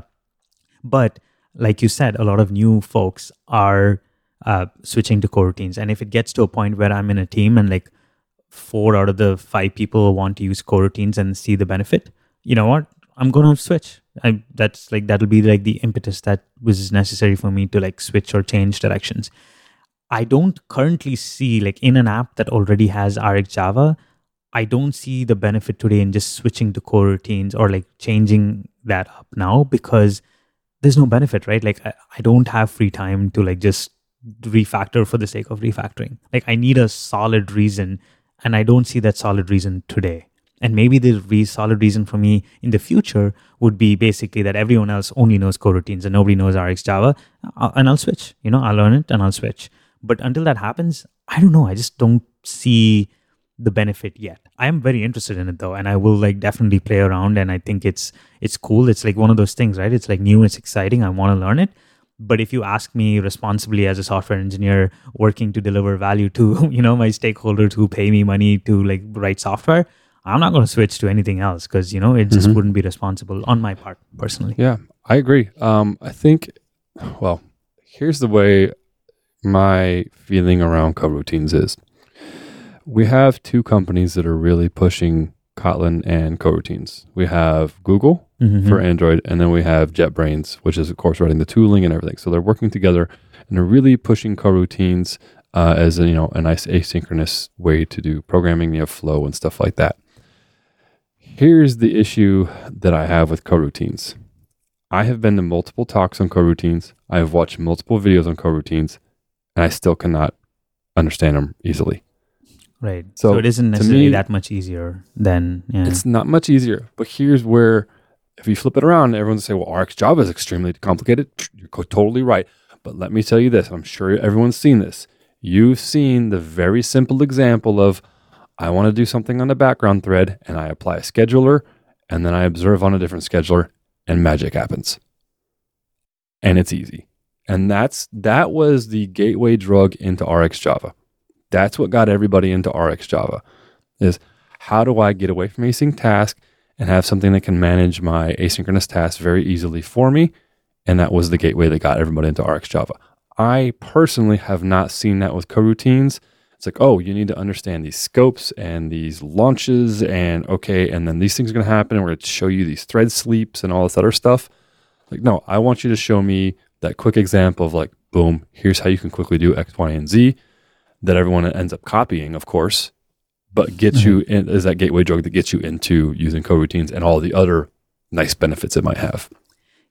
but like you said, a lot of new folks are uh, switching to coroutines. And if it gets to a point where I'm in a team and like four out of the five people want to use coroutines and see the benefit, you know what, I'm going to switch. I, that's like, that'll be like the impetus that was necessary for me to like switch or change directions. I don't currently see like in an app that already has RxJava, I don't see the benefit today in just switching to coroutines or like changing that up now because there's no benefit, right? Like I, I don't have free time to like just refactor for the sake of refactoring. Like I need a solid reason and I don't see that solid reason today. And maybe the re- solid reason for me in the future would be basically that everyone else only knows coroutines and nobody knows RxJava, I'll, and I'll switch. You know, I'll learn it and I'll switch. But until that happens, I don't know. I just don't see the benefit yet. I am very interested in it though, and I will like definitely play around. And I think it's it's cool. It's like one of those things, right? It's like new, it's exciting. I want to learn it, But if you ask me responsibly as a software engineer working to deliver value to, you know, my stakeholders who pay me money to like write software, I'm not going to switch to anything else because, you know, it just mm-hmm. wouldn't be responsible on my part personally. Yeah, I agree. Um, I think, well, here's the way my feeling around coroutines is. We have two companies that are really pushing Kotlin and coroutines. We have Google mm-hmm. for Android, and then we have JetBrains, which is, of course, writing the tooling and everything. So they're working together and they're really pushing coroutines uh, as a, you know, a nice asynchronous way to do programming, you know, flow and stuff like that. Here's the issue that I have with coroutines. I have been to multiple talks on coroutines. I have watched multiple videos on coroutines, and I still cannot understand them easily. Right. So, so it isn't necessarily me, that much easier than... Yeah. It's not much easier. But here's where, if you flip it around, everyone's going to say, well, RxJava is extremely complicated. You're totally right. But let me tell you this. I'm sure everyone's seen this. You've seen the very simple example of, I want to do something on the background thread, and I apply a scheduler, and then I observe on a different scheduler, and magic happens. And it's easy. And that's that was the gateway drug into RxJava. That's what got everybody into RxJava, is how do I get away from async task and have something that can manage my asynchronous tasks very easily for me? And that was the gateway that got everybody into RxJava. I personally have not seen that with coroutines. It's like, oh, you need to understand these scopes and these launches and okay, and then these things are going to happen and we're going to show you these thread sleeps and all this other stuff. Like, no, I want you to show me that quick example of like, boom, here's how you can quickly do X, Y, and Z. That everyone ends up copying, of course, but gets mm-hmm. you in, is that gateway drug that gets you into using coroutines and all the other nice benefits it might have.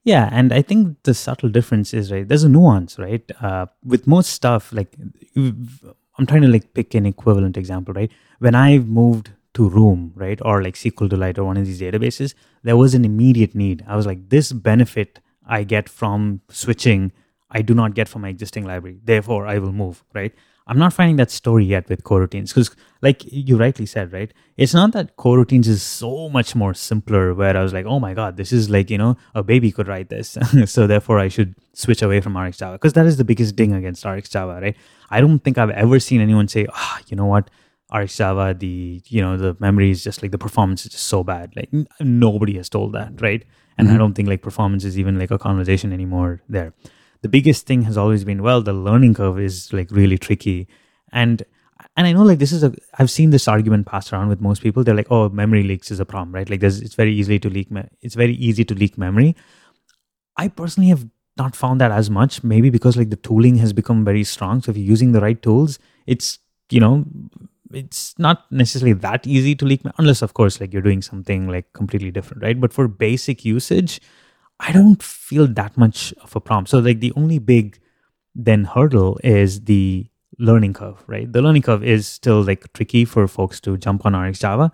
Yeah, and I think the subtle difference is, right, there's a nuance, right? Uh, with most stuff, like I'm trying to like pick an equivalent example, right? When I moved to Room, right, or like S Q L Delight or one of these databases, there was an immediate need. I was like, this benefit I get from switching, I do not get from my existing library. Therefore, I will move, right? I'm not finding that story yet with coroutines because, like you rightly said, right? It's not that coroutines is so much more simpler where I was like, oh my God, this is like, you know, a baby could write this. So therefore, I should switch away from RxJava because that is the biggest ding against RxJava, right? I don't think I've ever seen anyone say, ah, oh, you know what, RxJava, the, you know, the memory is just like the performance is just so bad. Like n- nobody has told that, right? And mm-hmm. I don't think like performance is even like a conversation anymore there. The biggest thing has always been, well, the learning curve is like really tricky. And and I know like this is a, I've seen this argument passed around with most people. They're like, oh, memory leaks is a problem, right? Like there's, it's very easily to leak, me- it's very easy to leak memory. I personally have not found that as much, maybe because like the tooling has become very strong. So if you're using the right tools, it's, you know, it's not necessarily that easy to leak, me- unless of course, like you're doing something like completely different, right? But for basic usage, I don't feel that much of a problem. So like the only big then hurdle is the learning curve, right? The learning curve is still like tricky for folks to jump on RxJava.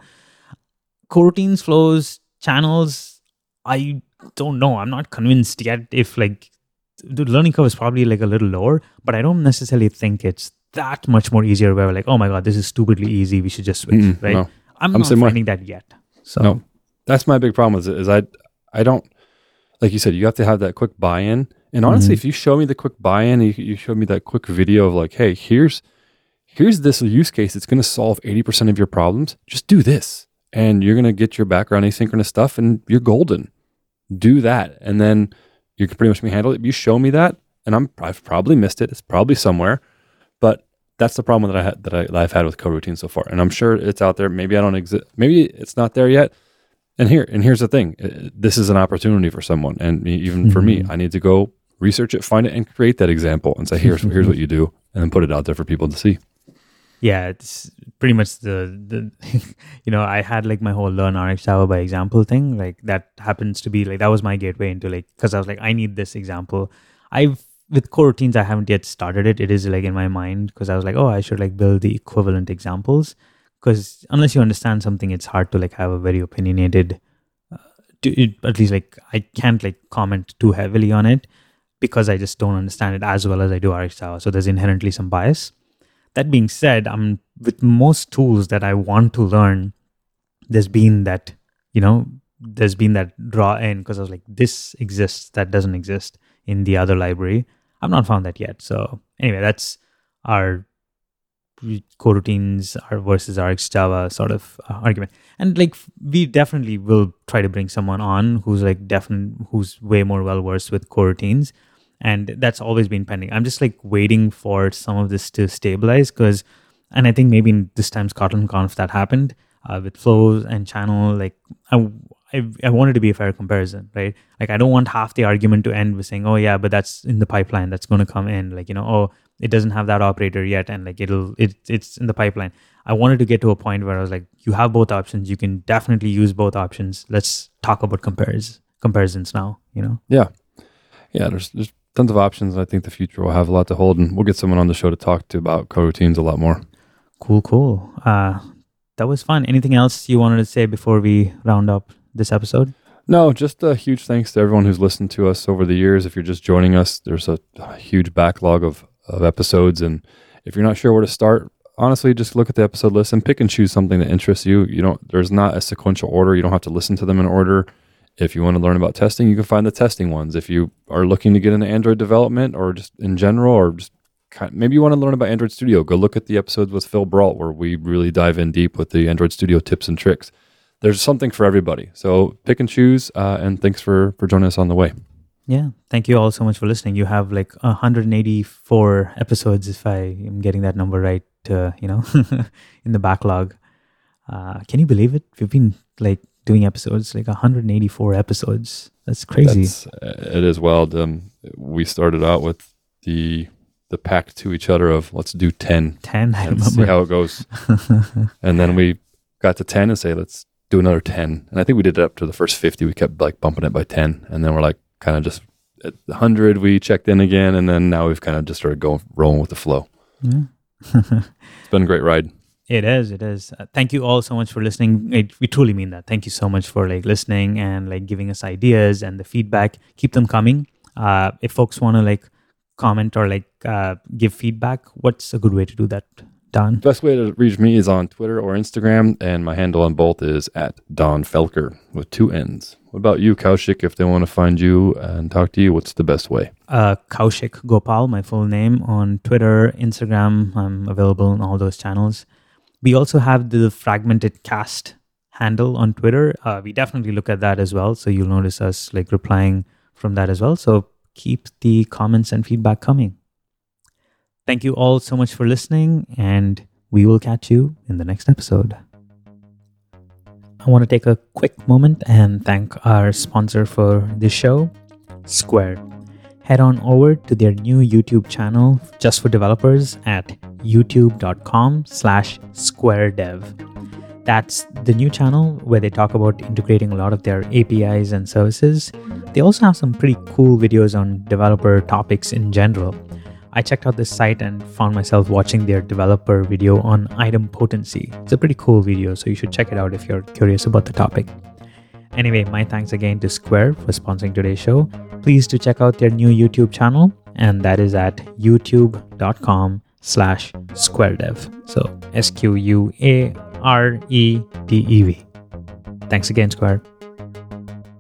Coroutines, flows, channels, I don't know. I'm not convinced yet if like the learning curve is probably like a little lower, but I don't necessarily think it's that much more easier where we're like, oh my God, this is stupidly easy. We should just switch, mm, right? No. I'm, I'm not finding that yet. So no, that's my big problem is, is I, I don't, like you said, you have to have that quick buy-in. And honestly, mm-hmm. if you show me the quick buy-in, and you, you show me that quick video of like, hey, here's here's this use case that's going to solve eighty percent of your problems. Just do this. And you're going to get your background asynchronous stuff and you're golden. Do that. And then you can pretty much handle it. You show me that, and I'm, I've probably missed it. It's probably somewhere. But that's the problem that, I had, that, I, that I've had with coroutines so far. And I'm sure it's out there. Maybe I don't exist. Maybe it's not there yet. And here, and here's the thing, this is an opportunity for someone. And even mm-hmm. for me, I need to go research it, find it, and create that example and say, here's, here's what you do, and then put it out there for people to see. Yeah, it's pretty much the, the you know, I had like my whole learn RxJava by example thing. Like that happens to be like, that was my gateway into like, because I was like, I need this example. I've, with coroutines, I haven't yet started it. It is like in my mind because I was like, oh, I should like build the equivalent examples. Because unless you understand something, it's hard to like have a very opinionated, uh, to, it, at least like I can't like comment too heavily on it because I just don't understand it as well as I do RxJava. So there's inherently some bias. That being said, I'm with most tools that I want to learn, there's been that, you know, there's been that draw in because I was like, this exists, that doesn't exist in the other library. I've not found that yet. So anyway, that's our coroutines are versus RxJava sort of uh, argument. And like we definitely will try to bring someone on who's like definitely who's way more well versed with coroutines, and that's always been pending. I'm just like waiting for some of this to stabilize, because and I think maybe in this time's Kotlin Conf that happened uh, with flows and channel. Like I, I I wanted to be a fair comparison, right? Like I don't want half the argument to end with saying, oh yeah, but that's in the pipeline, that's going to come in, like, you know, oh, it doesn't have that operator yet, and like it'll it, it's in the pipeline. I wanted to get to a point where I was like, you have both options, you can definitely use both options. Let's talk about compares comparisons now, you know? Yeah. Yeah, there's there's tons of options, and I think the future will have a lot to hold, and we'll get someone on the show to talk to about coroutines a lot more. Cool, cool. Uh, that was fun. Anything else you wanted to say before we round up this episode? No, just a huge thanks to everyone who's listened to us over the years. If you're just joining us, there's a, a huge backlog of of episodes, and if you're not sure where to start, honestly, just look at the episode list and pick and choose something that interests you. You don't, there's not a sequential order. You don't have to listen to them in order. If you want to learn about testing, you can find the testing ones. If you are looking to get into Android development, or just in general, or just kind of, maybe you want to learn about Android Studio, go look at the episodes with Phil Brault, where we really dive in deep with the Android Studio tips and tricks. There's something for everybody. So pick and choose, uh, and thanks for, for joining us on the way. Yeah. Thank you all so much for listening. You have like one hundred eighty-four episodes, if I am getting that number right, uh, you know, in the backlog. Uh, can you believe it? We've been like doing episodes, like one hundred eighty-four episodes. That's crazy. That's, it is wild. Um, we started out with the the pact to each other of let's do ten. ten, I remember. See how it goes. And then we got to ten and say, let's do another ten. And I think we did it up to the first fifty. We kept like bumping it by ten. And then we're like, kind of just at one hundred we checked in again, and then now we've kind of just started going rolling with the flow. Yeah. It's been a great ride. It is it is uh, Thank you all so much for listening. It, we truly mean that. Thank you so much for like listening and like giving us ideas, and the feedback, keep them coming. Uh if folks want to like comment or like uh give feedback, what's a good way to do that, Don? Best way to reach me is on Twitter or Instagram, and my handle on both is at Don Felker with two N's. What about you, Kaushik? If they want to find you and talk to you, what's the best way? Uh, Kaushik Gopal, my full name, on Twitter, Instagram. I'm available on all those channels. We also have the Fragmented Cast handle on Twitter. Uh, we definitely look at that as well, so you'll notice us like replying from that as well. So keep the comments and feedback coming. Thank you all so much for listening, and we will catch you in the next episode. I want to take a quick moment and thank our sponsor for this show, Square. Head on over to their new YouTube channel just for developers at youtube.com slash squaredev. That's the new channel where they talk about integrating a lot of their A P Is and services. They also have some pretty cool videos on developer topics in general. I checked out this site and found myself watching their developer video on item potency. It's a pretty cool video, so you should check it out if you're curious about the topic. Anyway, my thanks again to Square for sponsoring today's show. Please do check out their new YouTube channel, and that is at youtube.com slash squaredev. So S Q U A R E D E V. Thanks again, Square.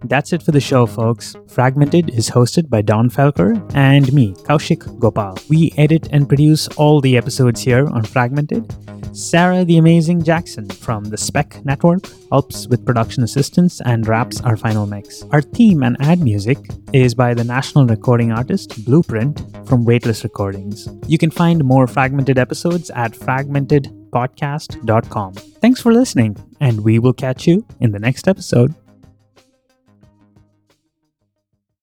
That's it for the show, folks. Fragmented is hosted by Don Felker and me, Kaushik Gopal. We edit and produce all the episodes here on Fragmented. Sarah the Amazing Jackson from the Spec Network helps with production assistance and wraps our final mix. Our theme and ad music is by the national recording artist Blueprint from Weightless Recordings. You can find more Fragmented episodes at fragmented podcast dot com. Thanks for listening, and we will catch you in the next episode.